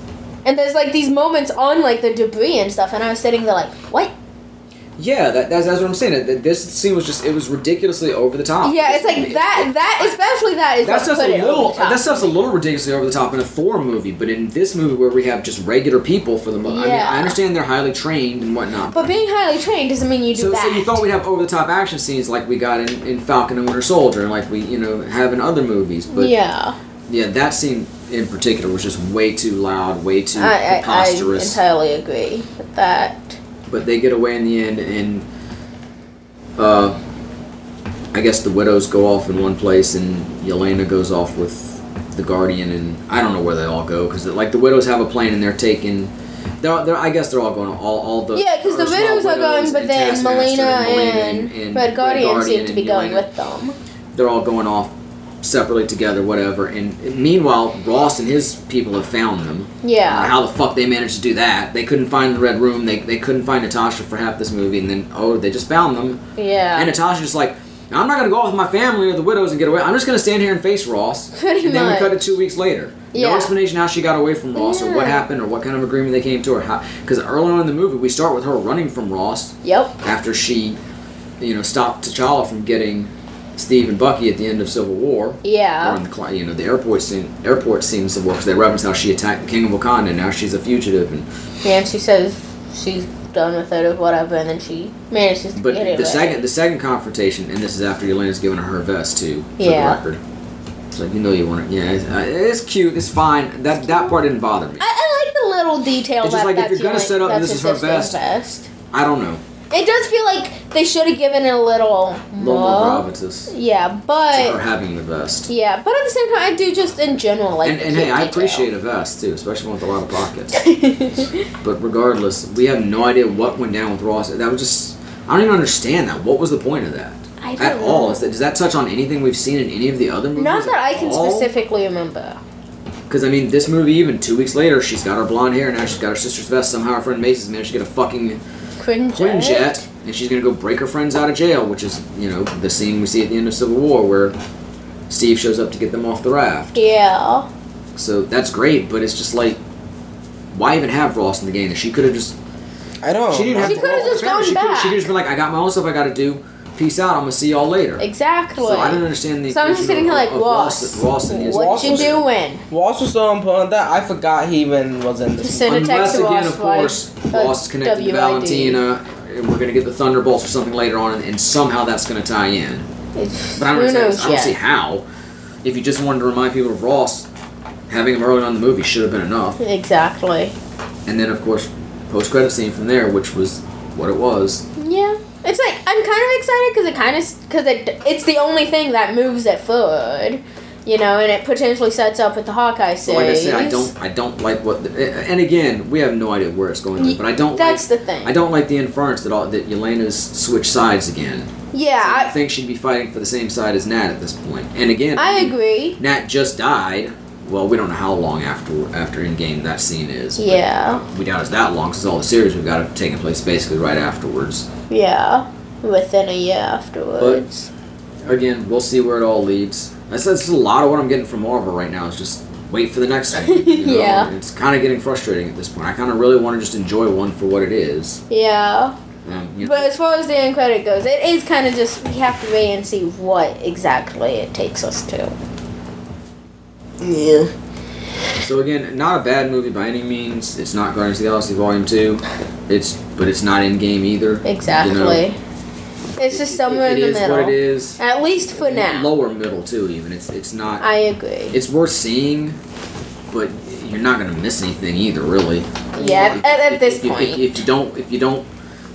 And there's, like, these moments on, like, the debris and stuff, and I was sitting there like, what? Yeah, that, that's, that's what I'm saying. This scene was just, it was ridiculously over the top. Yeah, it's, it's like, it, that, it, that, especially that is that stuff's a little, That stuff's a little ridiculously over the top in a Thor movie, but in this movie where we have just regular people for the most, yeah. I mean, I understand they're highly trained and whatnot. But being highly trained doesn't mean you do so, that. So you thought we'd have over-the-top action scenes like we got in, in Falcon and Winter Soldier, and like we, you know, have in other movies, but... Yeah. Yeah, that scene in particular was just way too loud, way too I, preposterous. I, I entirely agree with that. But they get away in the end, and uh, I guess the widows go off in one place, and Yelena goes off with the Guardian, and I don't know where they all go, because like the widows have a plane, and they're taking... They're, they're, I guess they're all going. All, all the yeah, because the widows are going, but then Melina and, and, and Red Guardian, Guardian seem to be going Yelena, with them. They're all going off separately together, whatever, and meanwhile Ross and his people have found them. Yeah. Uh, how the fuck they managed to do that? They couldn't find the Red Room, they they couldn't find Natasha for half this movie, and then oh, they just found them. Yeah. And Natasha's just like, I'm not gonna go off with my family or the widows and get away, I'm just gonna stand here and face Ross. Pretty and much. Then we cut it two weeks later. Yeah. No explanation how she got away from Ross yeah. or what happened or what kind of agreement they came to or how, because early on in the movie we start with her running from Ross. Yep. After she, you know, stopped T'Challa from getting Steve and Bucky at the end of Civil War. Yeah. Or in the, you know, the airport scene, airport scene of Civil War, because they reference how she attacked the King of Wakanda, and now she's a fugitive. And yeah, and she says she's done with it or whatever, and then she manages to but get it. But the right. second the second confrontation, and this is after Yelena's given her her vest, too, for yeah. the record. It's like, you know you want it. Yeah, it's, it's cute, it's fine. That that part didn't bother me. I, I like the little detail. It's just that, like, if you're going to set up and this is her vest, vest, I don't know. It does feel like they should have given it a little more gravitas. Yeah, but... Or having the vest. Yeah, but at the same time, I do just in general like... And, and hey, I appreciate a vest, too, especially one with a lot of pockets. But regardless, we have no idea what went down with Ross. That was just... I don't even understand that. What was the point of that? I don't At know. all. Is that, does that touch on anything we've seen in any of the other movies? Not that I can all? specifically remember. Because, I mean, this movie, even two weeks later, she's got her blonde hair, now she's got her sister's vest. Somehow her friend Macy's managed to get a fucking... Quinjet, and she's going to go break her friends out of jail, which is, you know, the scene we see at the end of Civil War where Steve shows up to get them off the raft. Yeah. So that's great, but it's just like, why even have Ross in the game? She could have just... I don't know. She, she could have just gone she back. Could, she could have just been like, I got my own stuff I got to do. Peace out. I'm going to see y'all later. Exactly. So I don't understand the... So I'm just sitting here like, Ross, Ross and his what Ross you was, doing? Ross was so important that I forgot he even was in this. Send a text to Ross. Unless, again, of course, Ross is connected to Valentina, and we're going to get the Thunderbolts or something later on, and somehow that's going to tie in. But I don't understand. I don't see how. If you just wanted to remind people of Ross, having him early on in the movie should have been enough. Exactly. And then, of course, post-credit scene from there, which was what it was. Yeah. It's like, I'm kind of excited because it kind of, because it, it's the only thing that moves at foot, you know, and it potentially sets up with the Hawkeye series. But like I said, I don't, I don't like what, the, and again, we have no idea where it's going, but I don't That's like, the thing. I don't like the inference that all, that Yelena's switched sides again. Yeah. So I, I think she'd be fighting for the same side as Nat at this point. And again, I agree. Nat just died. Well, we don't know how long after after Endgame that scene is. Yeah. We doubt it's that long, because all the series we've got have taken place basically right afterwards. Yeah, within a year afterwards. But, again, we'll see where it all leads. That's, that's a lot of what I'm getting from Marvel right now, is just wait for the next one. You know? Yeah. And it's kind of getting frustrating at this point. I kind of really want to just enjoy one for what it is. Yeah. Um, you know. But as far as the end credit goes, it is kind of just, we have to wait and see what exactly it takes us to. Yeah. So again, not a bad movie by any means. It's not Guardians of the Galaxy Vol. two. It's but it's not Endgame either. Exactly. You know, it's just somewhere it, it, it in the middle. It is what it is. At least for now. Lower middle too. Even it's it's not. I agree. It's worth seeing, but you're not gonna miss anything either, really. Yeah. If, at, at if, this if, point, if, if you don't if you don't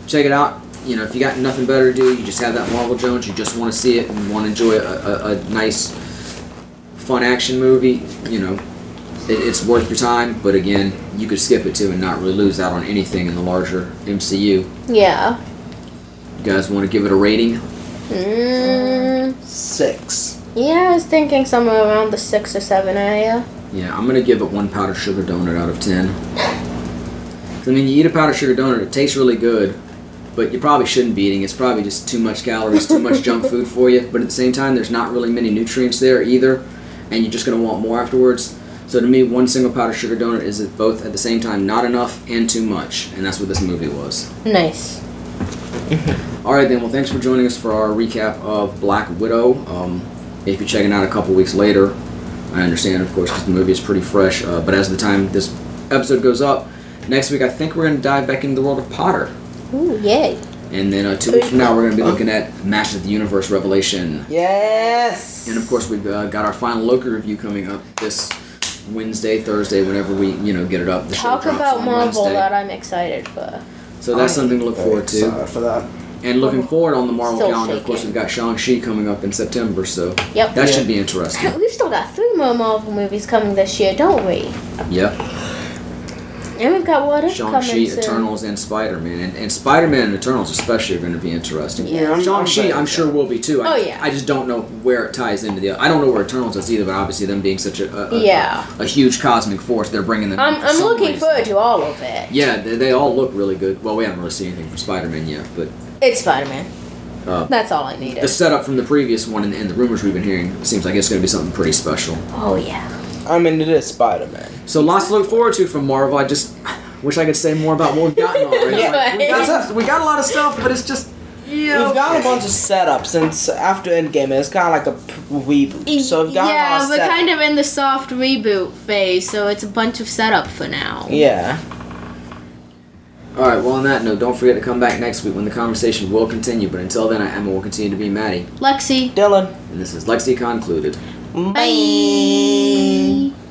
check it out, you know, if you got nothing better to do, you just have that Marvel Jones. You just want to see it and want to enjoy a, a, a nice, fun action movie, you know, it, it's worth your time, but again, you could skip it too and not really lose out on anything in the larger M C U. Yeah. You guys want to give it a rating? Mm. Six. Yeah, I was thinking somewhere around the six or seven area. Yeah, I'm going to give it one powdered sugar donut out of ten. I mean, you eat a powdered sugar donut, it tastes really good, but you probably shouldn't be eating. It's probably just too much calories, too much junk food for you, but at the same time, there's not really many nutrients there either. And you're just going to want more afterwards. So to me, one single powdered sugar donut is both at the same time not enough and too much. And that's what this movie was. Nice. Alright then, well thanks for joining us for our recap of Black Widow. Um, if you're checking out a couple weeks later, I understand of course because the movie is pretty fresh. Uh, but as the time this episode goes up, next week I think we're going to dive back into the world of Potter. Ooh, yay. And then uh, two weeks from now, we're going to be looking at Masters of the Universe Revelation. Yes! And, of course, we've uh, got our final Loki review coming up this Wednesday, Thursday, whenever we, you know, get it up. The Talk about Marvel Wednesday. That I'm excited for. So that's I something to look forward to. Sorry for that. And looking forward on the Marvel still calendar, shaking. Of course, we've got Shang-Chi coming up in September, so yep. that yeah. should be interesting. We've still got three more Marvel movies coming this year, don't we? Yep. And we've got what if Shang-Chi, Eternals, and Spider-Man. And, and Spider-Man and Eternals especially are going to be interesting. Yeah, Shang-Chi, I'm sure, will be too. I, oh, yeah. I just don't know where it ties into the other. I don't know where Eternals is either, but obviously them being such a a, yeah. a, a huge cosmic force, they're bringing them I'm, I'm looking ways. forward to all of it. Yeah, they, they all look really good. Well, we haven't really seen anything from Spider-Man yet, but... It's Spider-Man. Uh, That's all I needed. The setup from the previous one and, and the rumors we've been hearing seems like it's going to be something pretty special. Oh, yeah. I'm into this Spider-Man. So lots to look forward to from Marvel. I just wish I could say more about what we've gotten already. Yeah. Like, we, got stuff, we got a lot of stuff, but it's just, you know. We've got a bunch of setups since after Endgame. It's kind of like a p- reboot. So we've got yeah, a lot of we're setup. kind of in the soft reboot phase, so it's a bunch of setup for now. Yeah. All right, well, on that note, don't forget to come back next week when the conversation will continue. But until then, I, Emma, will continue to be Maddie. Lexi. Dylan. And this is Lexi Concluded. Bye. Bye.